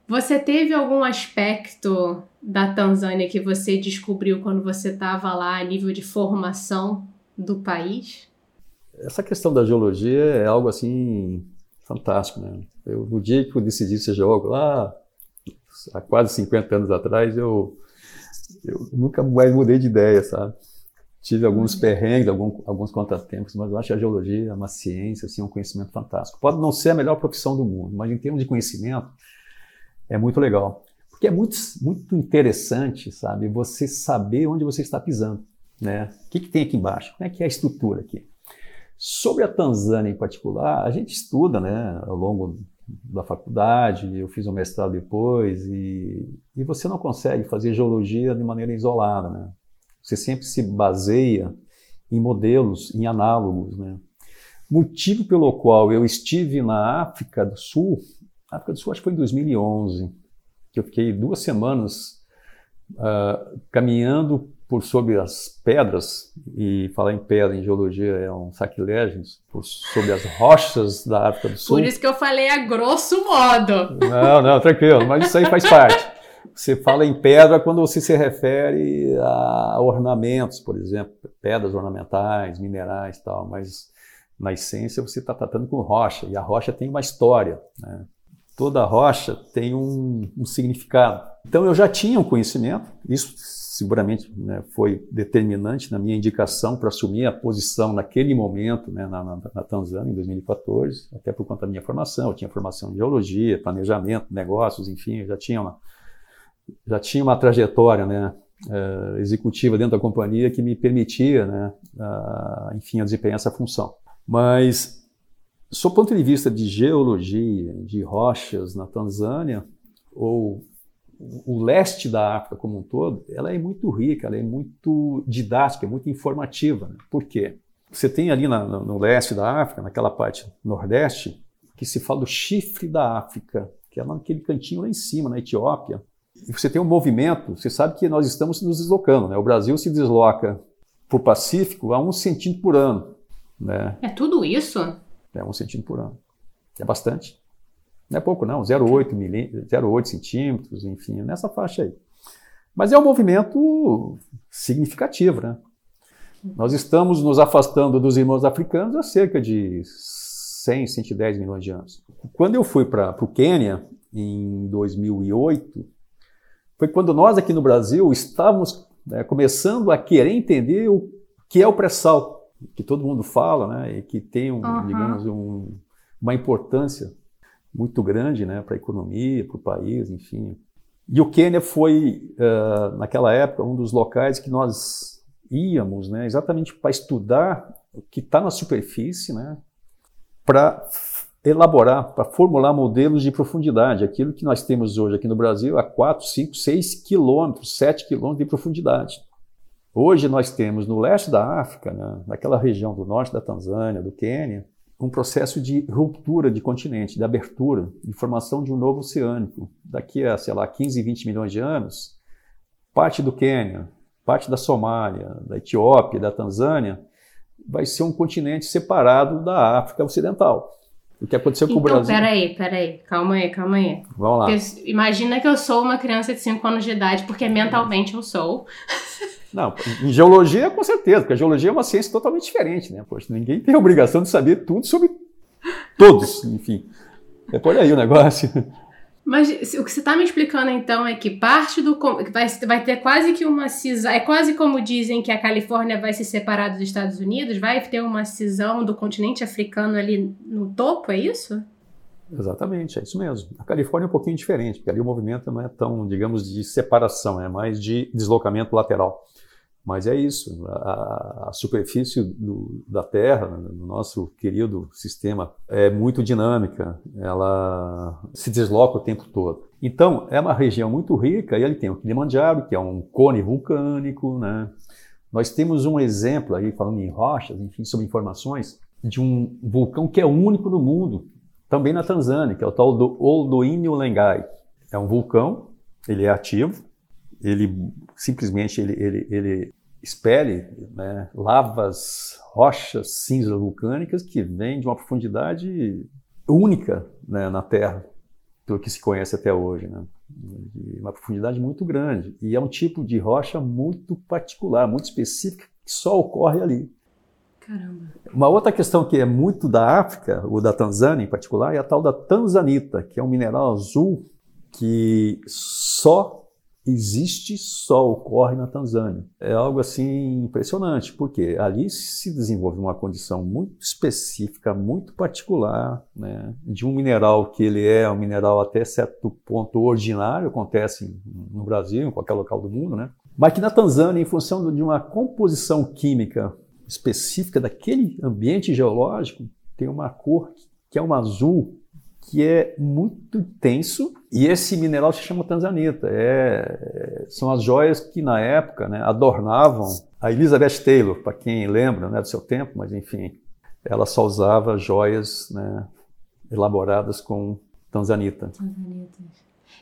Você teve algum aspecto da Tanzânia que você descobriu quando você estava lá a nível de formação do país? Essa questão da geologia é algo assim fantástico, né? No dia que eu decidi ser geólogo lá, há quase 50 anos atrás, eu nunca mais mudei de ideia, sabe? Tive alguns perrengues, alguns contratempos, mas eu acho que a geologia é uma ciência, assim, um conhecimento fantástico. Pode não ser a melhor profissão do mundo, mas em termos de conhecimento, é muito legal. Porque é muito, muito interessante, sabe? Você saber onde você está pisando, né? O que tem aqui embaixo? Como é que é a estrutura aqui? Sobre a Tanzânia em particular, a gente estuda, né, ao longo da faculdade, eu fiz um mestrado depois, e você não consegue fazer geologia de maneira isolada, né? Você sempre se baseia em modelos, em análogos, né? Motivo pelo qual eu estive na África do Sul, acho que foi em 2011, que eu fiquei 2 semanas caminhando por sobre as pedras, e falar em pedra em geologia é um sacrilégio, por sobre as rochas da África do Sul. Por isso que eu falei a grosso modo. Não, tranquilo, mas isso aí faz parte. Você fala em pedra quando você se refere a ornamentos, por exemplo, pedras ornamentais, minerais e tal, mas na essência você está tratando com rocha, e a rocha tem uma história, né? Toda rocha tem um significado. Então eu já tinha um conhecimento, isso seguramente, né, foi determinante na minha indicação para assumir a posição naquele momento, né, na Tanzânia, em 2014, até por conta da minha formação. Eu tinha formação em geologia, planejamento, negócios, enfim, eu já tinha uma trajetória, né, executiva dentro da companhia que me permitia, né, enfim, desempenhar essa função. Mas, sob o ponto de vista de geologia, de rochas na Tanzânia, ou o leste da África como um todo, ela é muito rica, ela é muito didática, é muito informativa. Né? Por quê? Você tem ali no leste da África, naquela parte nordeste, que se fala do chifre da África, que é naquele cantinho lá em cima, na Etiópia. E você tem um movimento, você sabe que nós estamos nos deslocando. Né? O Brasil se desloca para o Pacífico a 1 centímetro por ano. Né? É tudo isso? É 1 centímetro por ano. É bastante. Não é pouco, não. 0,8 centímetros, enfim, nessa faixa aí. Mas é um movimento significativo, né? Nós estamos nos afastando dos irmãos africanos há cerca de 100, 110 milhões de anos. Quando eu fui para o Quênia, em 2008, foi quando nós aqui no Brasil estávamos começando a querer entender o que é o pré-sal, que todo mundo fala, né? E que tem, digamos, uma importância muito grande, né, para a economia, para o país, enfim. E o Quênia foi, naquela época, um dos locais que nós íamos, né, exatamente para estudar o que está na superfície, né, para elaborar, para formular modelos de profundidade, aquilo que nós temos hoje aqui no Brasil a 4, 5, 6 quilômetros, 7 quilômetros de profundidade. Hoje nós temos no leste da África, né, naquela região do norte da Tanzânia, do Quênia, um processo de ruptura de continente, de abertura, de formação de um novo oceânico. Daqui a, 15, 20 milhões de anos, parte do Quênia, parte da Somália, da Etiópia, da Tanzânia, vai ser um continente separado da África Ocidental. O que aconteceu com o Brasil... Então, peraí, calma aí. Vamos lá. Porque, imagina que eu sou uma criança de 5 anos de idade, porque mentalmente eu sou... Não, em geologia com certeza, porque a geologia é uma ciência totalmente diferente, né? Poxa, ninguém tem a obrigação de saber tudo sobre todos, enfim. É por aí o negócio. Mas o que você está me explicando então é que parte do... Vai ter quase que uma cisão, é quase como dizem que a Califórnia vai se separar dos Estados Unidos, vai ter uma cisão do continente africano ali no topo, é isso? Exatamente, é isso mesmo. A Califórnia é um pouquinho diferente, porque ali o movimento não é tão, digamos, de separação, é mais de deslocamento lateral. Mas é isso, a superfície da Terra, no nosso querido sistema, é muito dinâmica, ela se desloca o tempo todo. Então, é uma região muito rica, e ali tem o Kilimanjaro, que é um cone vulcânico, né? Nós temos um exemplo aí, falando em rochas, enfim, sobre informações, de um vulcão que é único no mundo, também na Tanzânia, que é o tal do Oldoinyo Lengai. É um vulcão, ele é ativo, ele simplesmente ele expele, né, lavas, rochas, cinzas vulcânicas que vêm de uma profundidade única, né, na Terra, pelo que se conhece até hoje, né? Uma profundidade muito grande. E é um tipo de rocha muito particular, muito específica, que só ocorre ali. Caramba. Uma outra questão que é muito da África, ou da Tanzânia em particular, é a tal da tanzanita, que é um mineral azul que só existe, só ocorre na Tanzânia. É algo assim impressionante, porque ali se desenvolve uma condição muito específica, muito particular, né, de um mineral que ele é um mineral até certo ponto ordinário, acontece no Brasil, em qualquer local do mundo, né? Mas que na Tanzânia, em função de uma composição química específica daquele ambiente geológico, tem uma cor que é um azul que é muito intenso, e esse mineral se chama tanzanita. São as joias que na época, né, adornavam a Elizabeth Taylor, para quem lembra, né, do seu tempo, mas enfim, ela só usava joias, né, elaboradas com tanzanita.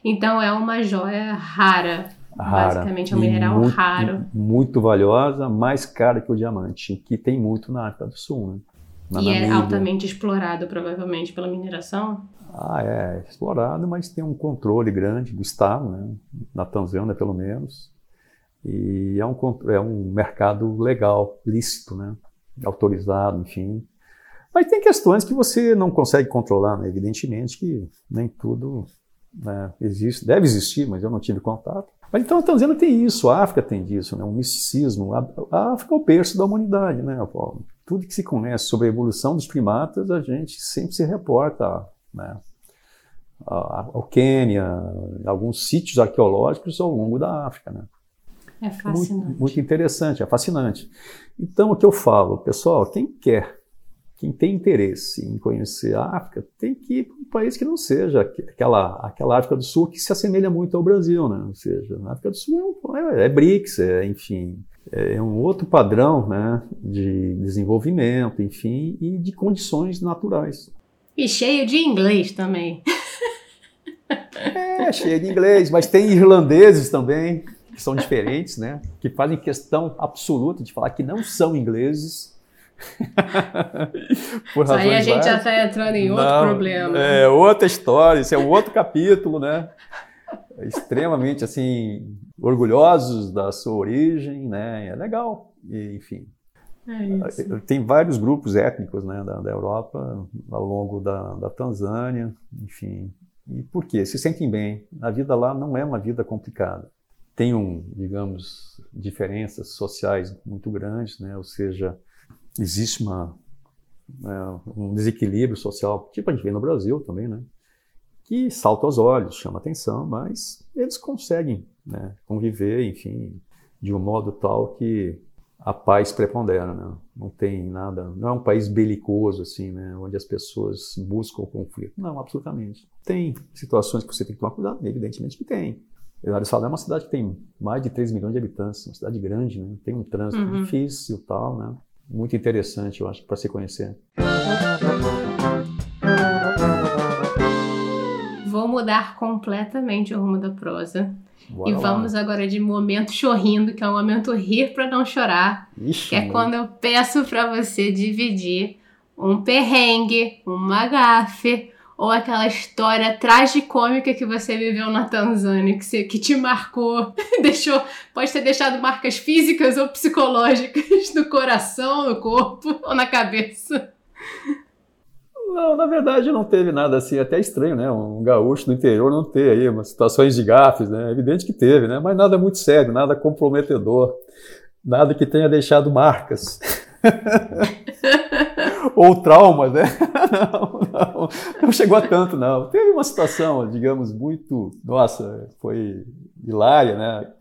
Então é uma joia rara. Basicamente é um mineral muito raro. Muito valiosa, mais cara que o diamante, que tem muito na África do Sul. Né? É altamente explorado, provavelmente, pela mineração? É explorado, mas tem um controle grande do Estado, né? Na Tanzânia, pelo menos. E é um mercado legal, lícito, né? Autorizado, enfim. Mas tem questões que você não consegue controlar, né? Evidentemente que nem tudo... existe, deve existir, mas eu não tive contato. Mas então a Tanzânia tem isso, a África tem disso, né? Um misticismo. A África é o berço da humanidade, né, Paulo? Tudo que se conhece sobre a evolução dos primatas, a gente sempre se reporta, né, ao Quênia, alguns sítios arqueológicos ao longo da África, né? É fascinante. Muito, muito interessante, é fascinante. Então, o que eu falo, pessoal, quem quer Quem tem interesse em conhecer a África tem que ir para um país que não seja aquela África do Sul que se assemelha muito ao Brasil, né? Ou seja, a África do Sul é BRICS, enfim, é um outro padrão, né, de desenvolvimento, enfim, e de condições naturais. E cheio de inglês também. É, cheio de inglês, mas tem irlandeses também, que são diferentes, né? Que fazem questão absoluta de falar que não são ingleses. Isso aí a gente já está entrando em outro problema. É outra história, isso é um outro capítulo, né? Extremamente assim, orgulhosos da sua origem, né? É legal, e, enfim. É, tem vários grupos étnicos, né, da Europa, ao longo da Tanzânia, enfim. E por quê? Se sentem bem. A vida lá não é uma vida complicada. Tem, digamos, diferenças sociais muito grandes, né? Ou seja, existe um desequilíbrio social, tipo a gente vê no Brasil também, né? Que salta aos olhos, chama atenção, mas eles conseguem, né, conviver, enfim, de um modo tal que a paz prepondera, né? Não tem nada, não é um país belicoso, assim, né? Onde as pessoas buscam o conflito. Não, absolutamente. Tem situações que você tem que tomar cuidado, evidentemente que tem. Dar es Salaam é uma cidade que tem mais de 3 milhões de habitantes, uma cidade grande, né? Tem um trânsito difícil e tal, né? Muito interessante, eu acho, para se conhecer. Vou mudar completamente o rumo da prosa. Bora e lá. Vamos agora de momento chorrindo, que é o momento rir para não chorar. Ixi, que é quando eu peço para você dividir um perrengue, uma gafe ou aquela história tragicômica que você viveu na Tanzânia, que te marcou, pode ter deixado marcas físicas ou psicológicas no coração, no corpo ou na cabeça. Não, na verdade não teve nada assim, até estranho, né? Um gaúcho do interior não ter aí umas situações de gafes, né? É evidente que teve, né? Mas nada muito sério, nada comprometedor, nada que tenha deixado marcas. Ou traumas, né? Não chegou a tanto, não. Teve uma situação, digamos, muito... Nossa, foi hilária, né?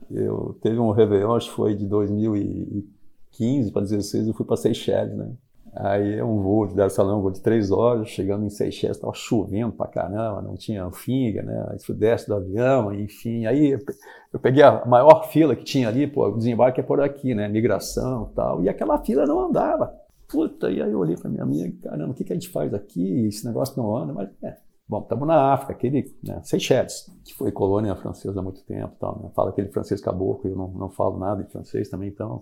Teve um Réveillon, acho que foi de 2015 para 2016, eu fui para Seychelles, né? Aí é um voo de Dar es Salaam, um voo de 3 horas, chegando em Seychelles, estava chovendo pra caramba, não tinha alfândega, né? Aí desce do avião, enfim. Aí eu peguei a maior fila que tinha ali, pô, o desembarque é por aqui, né? Migração e tal. E aquela fila não andava. Puta, e aí eu olhei pra minha amiga, caramba, o que a gente faz aqui? Esse negócio não anda, mas bom, estamos na África, aquele, né, Seychelles, que foi colônia francesa há muito tempo e tal, né? Fala aquele francês caboclo, eu não falo nada de francês também, então...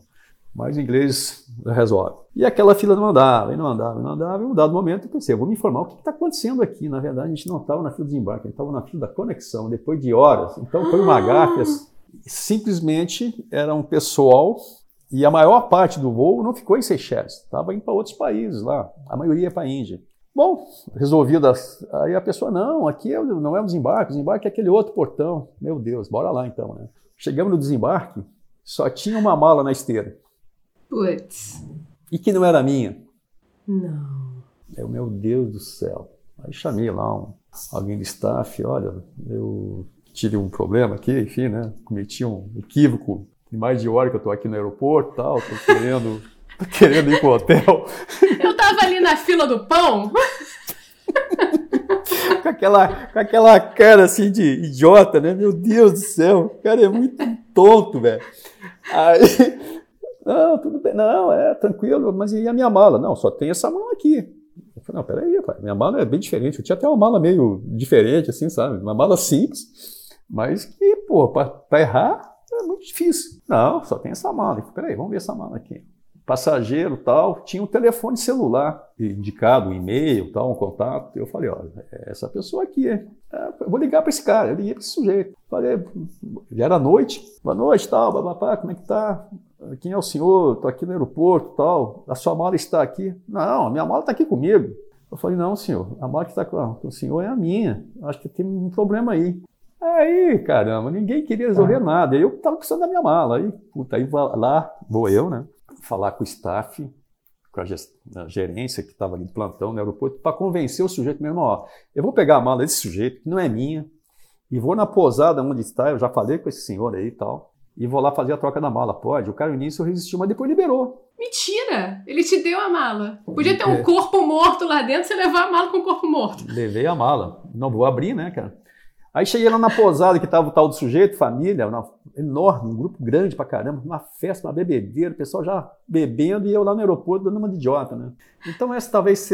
Mas o inglês resolve. E aquela fila não andava. Em um dado momento eu pensei, eu vou me informar o que está acontecendo aqui. Na verdade, a gente não estava na fila do desembarque, a gente estava na fila da conexão, depois de horas. Então foi uma gafe. Simplesmente era um pessoal, e a maior parte do voo não ficou em Seychelles, estava indo para outros países lá, a maioria é para a Índia. Bom, resolvido, aí a pessoa, não, aqui não é o desembarque é aquele outro portão. Meu Deus, bora lá então, né? Chegamos no desembarque, só tinha uma mala na esteira. Putz. E que não era minha. Não. Eu, meu Deus do céu. Aí chamei lá alguém do staff, olha, eu tive um problema aqui, enfim, né? Cometi um equívoco. Tem mais de hora que eu tô aqui no aeroporto e tal, tô querendo ir pro hotel. Eu tava ali na fila do pão. com aquela cara assim de idiota, né? Meu Deus do céu, o cara é muito tonto, velho. Aí... Não, tudo bem, não, tranquilo, mas e a minha mala? Não, só tem essa mala aqui. Eu falei, não, peraí, pai, minha mala é bem diferente, eu tinha até uma mala meio diferente, assim, sabe? Uma mala simples, mas que, pô, pra errar é muito difícil. Não, só tem essa mala. Eu falei, peraí, vamos ver essa mala aqui. Passageiro, tal, tinha um telefone celular indicado, um e-mail, tal, um contato. Eu falei, olha, essa pessoa aqui, eu vou ligar para esse cara, eu liguei para esse sujeito. Falei, já era noite, boa noite, tal, babapá, como é que tá? Quem é o senhor? Estou aqui no aeroporto, tal, a sua mala está aqui. Não, a minha mala está aqui comigo. Eu falei, não, senhor, a mala que está com o senhor é a minha, acho que tem um problema aí. Aí, caramba, ninguém queria resolver nada, eu estava precisando da minha mala, aí, puta, aí lá vou eu, né? Falar com o staff, com a gerência que estava ali de plantão no aeroporto, para convencer o sujeito mesmo, ó, eu vou pegar a mala desse sujeito, que não é minha, e vou na pousada onde está, eu já falei com esse senhor aí e tal, e vou lá fazer a troca da mala. Pode? O cara no início resistiu, mas depois liberou. Mentira! Ele te deu a mala. Podia ter um corpo morto lá dentro, você levar a mala com o corpo morto. Levei a mala. Não vou abrir, né, cara? Aí cheguei lá na pousada que tava o tal do sujeito, família, enorme, um grupo grande pra caramba, uma festa, uma bebedeira, o pessoal já bebendo e eu lá no aeroporto dando uma de idiota, né? Então essa talvez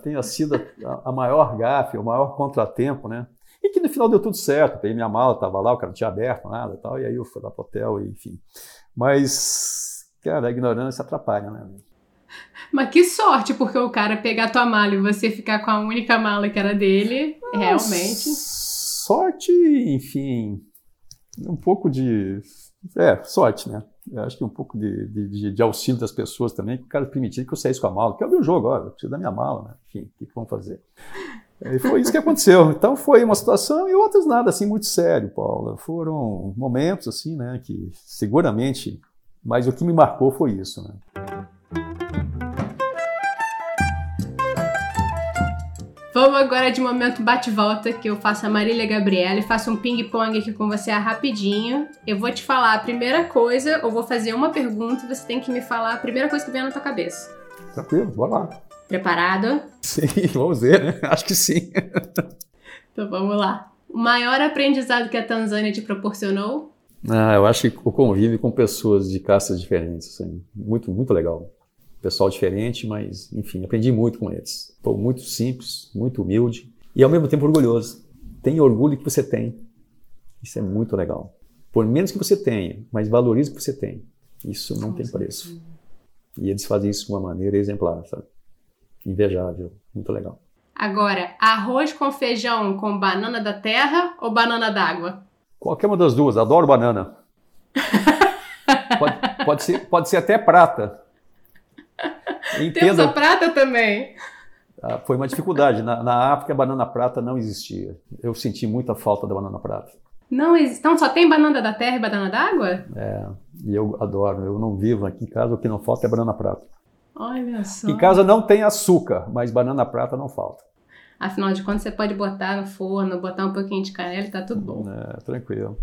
tenha sido a maior gafe, o maior contratempo, né? E que no final deu tudo certo, peguei minha mala, tava lá, o cara não tinha aberto nada e tal, e aí eu fui lá pro hotel, enfim. Mas, cara, a ignorância atrapalha, né? Mas que sorte, porque o cara pegar a tua mala e você ficar com a única mala que era dele, realmente... Sorte, enfim, um pouco de... sorte, né? Eu acho que um pouco de auxílio das pessoas também, que o cara permitiu que eu saísse com a mala, que é o meu jogo, olha, eu preciso da minha mala, né? Enfim, o que vão fazer? E foi isso que aconteceu. Então foi uma situação e outras nada, assim, muito sério, Paula. Foram momentos, assim, né, que seguramente... Mas o que me marcou foi isso, né? Vamos agora de momento bate-volta, que eu faço a Marília Gabriela e faço um ping-pong aqui com você rapidinho. Eu vou te falar a primeira coisa, eu vou fazer uma pergunta e você tem que me falar a primeira coisa que vem na tua cabeça. Tranquilo, bora lá. Preparado? Sim, vamos ver, né? Acho que sim. Então vamos lá. O maior aprendizado que a Tanzânia te proporcionou? Eu acho que o convívio com pessoas de castas diferentes, assim, muito, muito legal. Pessoal diferente, mas, enfim, aprendi muito com eles. Pô, muito simples, muito humilde e, ao mesmo tempo, orgulhoso. Tem orgulho que você tem. Isso é muito legal. Por menos que você tenha, mas valorize o que você tem. Isso não tem preço. E eles fazem isso de uma maneira exemplar, sabe? Invejável. Muito legal. Agora, arroz com feijão com banana da terra ou banana d'água? Qualquer uma das duas. Adoro banana. pode ser até prata. Temos a prata também. Foi uma dificuldade. Na África, a banana prata não existia. Eu senti muita falta da banana prata. Não existe. Então só tem banana da terra e banana d'água? E eu adoro. Eu não vivo aqui em casa. O que não falta é banana prata. Olha só. Em casa não tem açúcar, mas banana prata não falta. Afinal de contas, você pode botar no forno, botar um pouquinho de canela e tá tudo bom. Tranquilo.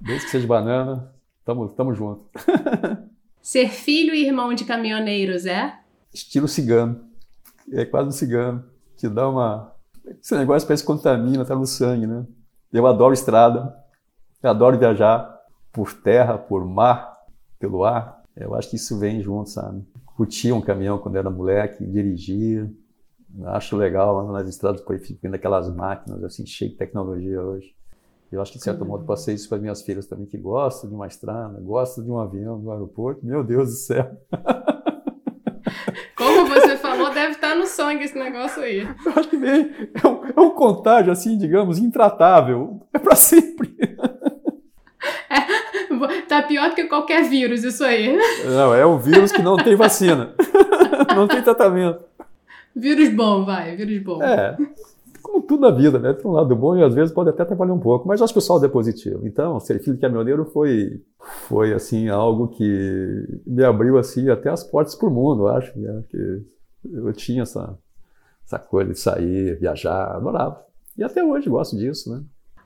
Desde que seja banana, tamo junto. Ser filho e irmão de caminhoneiros é? Estilo cigano. É quase um cigano. Te dá uma... Esse negócio parece que contamina, tá no sangue, né? Eu adoro estrada. Eu adoro viajar por terra, por mar, pelo ar. Eu acho que isso vem junto, sabe? Curtia um caminhão quando era moleque, dirigia. Acho legal, ando nas estradas por aí, vendo aquelas máquinas, assim, cheio de tecnologia hoje. Eu acho que, de certo modo, passei isso para as minhas filhas também, que gostam de uma estrada, gostam de um avião, de um aeroporto. Meu Deus do céu! Como você falou, deve estar no sangue esse negócio aí. Eu acho que é um contágio, assim, digamos, intratável. É para sempre. Tá pior que qualquer vírus isso aí. Não, é um vírus que não tem vacina. Não tem tratamento. Vírus bom, vírus bom. Como tudo na vida, né? Tem um lado bom e às vezes pode até trabalhar um pouco, mas acho que o saldo é positivo. Então, ser filho de caminhoneiro foi assim, algo que me abriu, assim, até as portas para o mundo, acho, né? Que eu tinha essa coisa de sair, viajar, adorava. E até hoje gosto disso, né?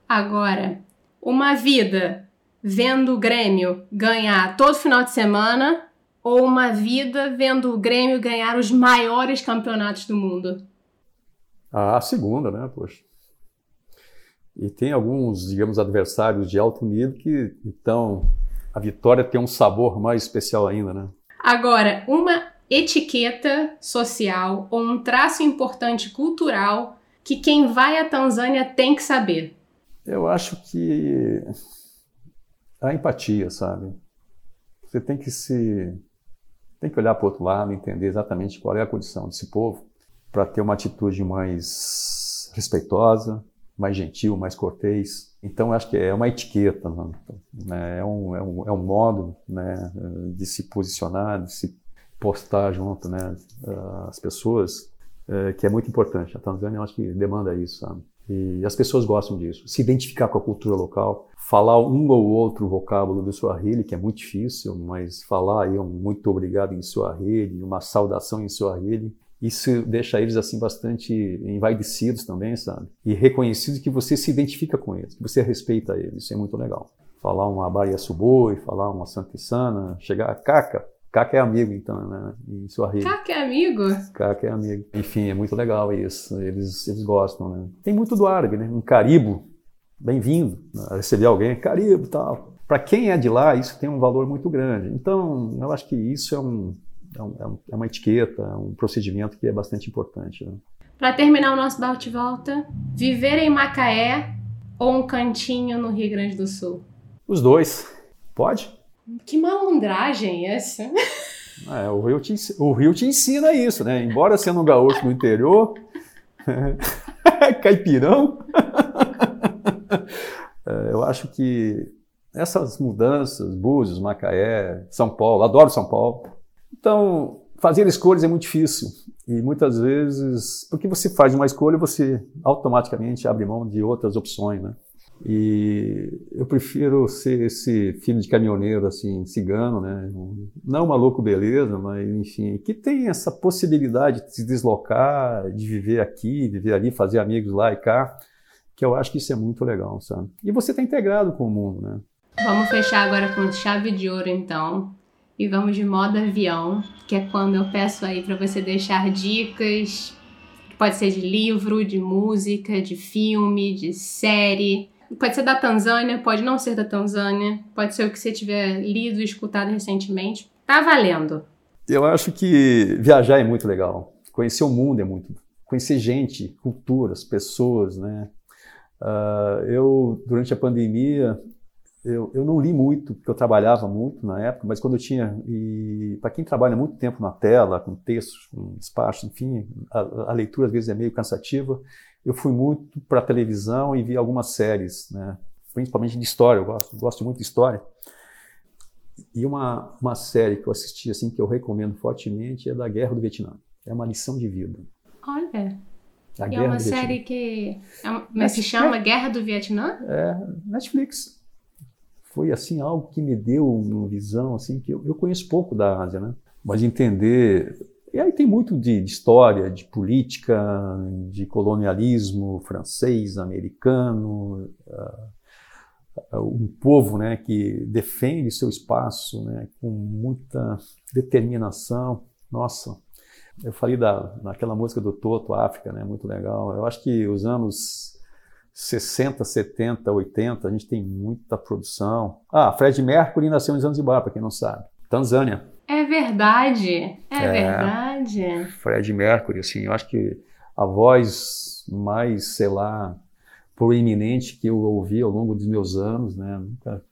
Agora, uma vida vendo o Grêmio ganhar todo final de semana ou uma vida vendo o Grêmio ganhar os maiores campeonatos do mundo? A segunda, né, poxa. E tem alguns, digamos, adversários de alto nível que, então, a vitória tem um sabor mais especial ainda, né? Agora, uma etiqueta social ou um traço importante cultural que quem vai à Tanzânia tem que saber? Eu acho que a empatia, sabe? Você tem que olhar para o outro lado e entender exatamente qual é a condição desse povo, para ter uma atitude mais respeitosa, mais gentil, mais cortês. Então, acho que é uma etiqueta, né? É um modo, né, de se posicionar, de se postar junto, né, as pessoas, que é muito importante. A Tanzânia, eu acho que demanda isso, sabe? E as pessoas gostam disso. Se identificar com a cultura local, falar um ou outro vocábulo do Swahili, que é muito difícil, mas falar aí um muito obrigado em Swahili, uma saudação em Swahili, isso deixa eles, assim, bastante envaidecidos também, sabe? E reconhecidos que você se identifica com eles, que você respeita eles. Isso é muito legal. falar uma Baia Suboi, falar uma Sankissana, chegar a Kaka. Kaka é amigo, então, né? Em Swahili. Kaka é amigo? Kaka é amigo. Enfim, é muito legal isso. Eles gostam, né? Tem muito do árabe, né? Um caribo, bem-vindo. Receber alguém, caribo e tal. Para quem é de lá, isso tem um valor muito grande. Então, eu acho que isso é uma etiqueta, um procedimento que é bastante importante, né? Para terminar o nosso bate-volta, viver em Macaé ou um cantinho no Rio Grande do Sul? Os dois. Pode? Que malandragem essa! O Rio te ensina isso, né? Embora sendo um gaúcho no interior, caipirão, eu acho que essas mudanças, Búzios, Macaé, São Paulo, adoro São Paulo. Então, fazer escolhas é muito difícil. E muitas vezes, porque você faz uma escolha, você automaticamente abre mão de outras opções, né? E eu prefiro ser esse filho de caminhoneiro, assim, cigano, né? Não maluco beleza, mas enfim, que tem essa possibilidade de se deslocar, de viver aqui, viver ali, fazer amigos lá e cá, que eu acho que isso é muito legal, sabe? E você tá integrado com o mundo, né? Vamos fechar agora com chave de ouro, então. E vamos de modo avião, que é quando eu peço aí para você deixar dicas, que pode ser de livro, de música, de filme, de série. Pode ser da Tanzânia, pode não ser da Tanzânia, pode ser o que você tiver lido e escutado recentemente. Tá valendo. Eu acho que viajar é muito legal. Conhecer o mundo é muito. Conhecer gente, culturas, pessoas, né? Eu, durante a pandemia, eu não li muito, porque eu trabalhava muito na época, mas quando eu tinha... E para quem trabalha muito tempo na tela, com textos, com espaço, enfim, a leitura às vezes é meio cansativa. Eu fui muito para a televisão e vi algumas séries, né? Principalmente de história, eu gosto muito de história. E uma série que eu assisti, assim, que eu recomendo fortemente, é da Guerra do Vietnã. É uma lição de vida. Olha, e é uma série que se chama Guerra do Vietnã? É, Netflix. Foi, assim, algo que me deu uma visão, assim, que eu conheço pouco da Ásia, né? Mas entender... E aí tem muito de história, de política, de colonialismo francês, americano, um povo, né, que defende seu espaço, né, com muita determinação. Nossa, eu falei naquela música do Toto, África, né, muito legal. Eu acho que os anos 60, 70, 80, a gente tem muita produção. Freddie Mercury nasceu em Zanzibar, para quem não sabe. Tanzânia. É verdade, é verdade. Freddie Mercury, assim, eu acho que a voz mais, sei lá, proeminente que eu ouvi ao longo dos meus anos, né?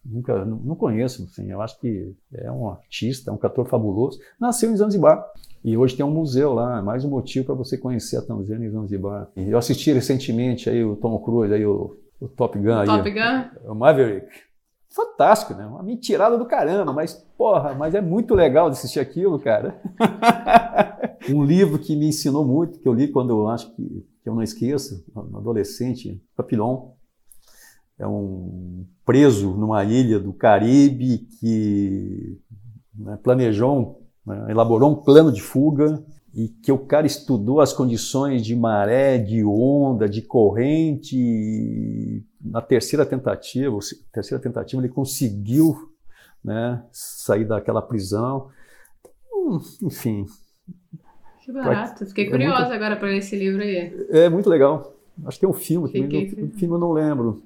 Nunca, não conheço, assim, eu acho que é um artista, é um cantor fabuloso. Nasceu em Zanzibar e hoje tem um museu lá, mais um motivo para você conhecer a Tanzânia em Zanzibar. E eu assisti recentemente aí o Tom Cruise, aí o Top Gun. O Maverick. Fantástico, né? Uma mentirada do caramba, mas é muito legal de assistir aquilo, cara. Um livro que me ensinou muito, que eu li quando eu acho que eu não esqueço, um adolescente, Papillon. É um preso numa ilha do Caribe que, né, elaborou um plano de fuga e que o cara estudou as condições de maré, de onda, de corrente e... Na terceira tentativa, ele conseguiu, né, sair daquela prisão. Enfim. Que barato. Fiquei curiosa agora para ler esse livro aí. É muito legal. Acho que tem um filme também. O filme eu não lembro.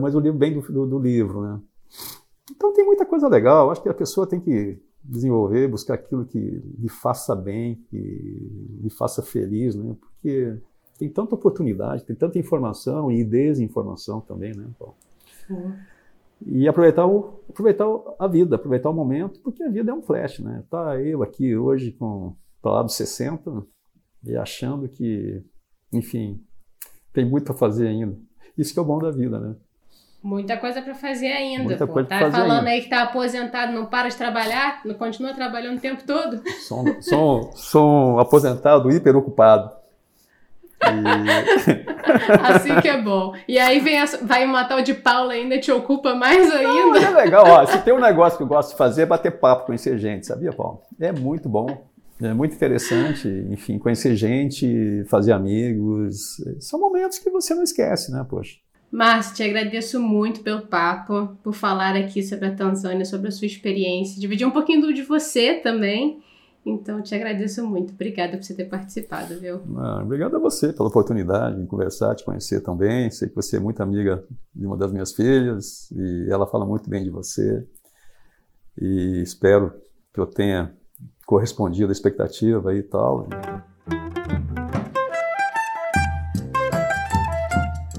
Mas eu li bem do livro, né? Então tem muita coisa legal. Acho que a pessoa tem que desenvolver, buscar aquilo que lhe faça bem, que lhe faça feliz, né? Porque... Tem tanta oportunidade, tem tanta informação e desinformação também, né, Paulo? Uhum. E aproveitar a vida, aproveitar o momento, porque a vida é um flash, né? Tá eu aqui hoje pra lá dos 60 e achando que, enfim, tem muito a fazer ainda. Isso que é o bom da vida, né? Muita coisa para fazer ainda. Aí que tá aposentado, não para de trabalhar, continua trabalhando o tempo todo. Sou um aposentado hiperocupado. Assim que é bom. E aí vai uma tal de Paula ainda, te ocupa mais ainda. Não, é legal. Se tem um negócio que eu gosto de fazer é bater papo, conhecer gente, sabia, Paula? É muito bom, é muito interessante, enfim, conhecer gente, fazer amigos. São momentos que você não esquece, né, poxa? Márcio, te agradeço muito pelo papo, por falar aqui sobre a Tanzânia, sobre a sua experiência, dividir um pouquinho de você também. Então, te agradeço muito. Obrigada por você ter participado, viu? Ah, obrigado a você pela oportunidade de conversar, te conhecer também. Sei que você é muito amiga de uma das minhas filhas e ela fala muito bem de você. E espero que eu tenha correspondido à expectativa e tal.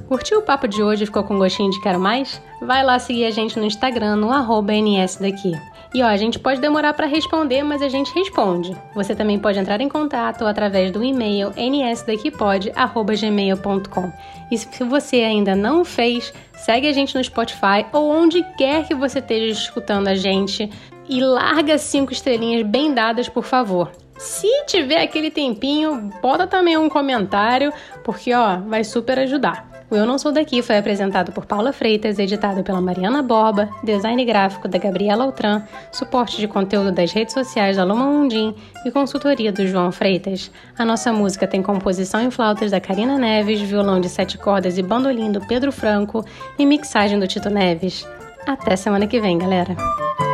Curtiu o papo de hoje e ficou com gostinho de quero mais? Vai lá seguir a gente no Instagram, no @nsdaqui. E ó, a gente pode demorar para responder, mas a gente responde. Você também pode entrar em contato através do e-mail nsdaquipod@gmail.com. E se você ainda não fez, segue a gente no Spotify ou onde quer que você esteja escutando a gente e larga 5 estrelinhas bem dadas, por favor. Se tiver aquele tempinho, bota também um comentário, porque ó, vai super ajudar. O Eu Não Sou Daqui foi apresentado por Paula Freitas, editado pela Mariana Borba, design gráfico da Gabriela Altran, suporte de conteúdo das redes sociais da Luma Mundim e consultoria do João Freitas. A nossa música tem composição em flautas da Karina Neves, violão de 7 cordas e bandolim do Pedro Franco e mixagem do Tito Neves. Até semana que vem, galera!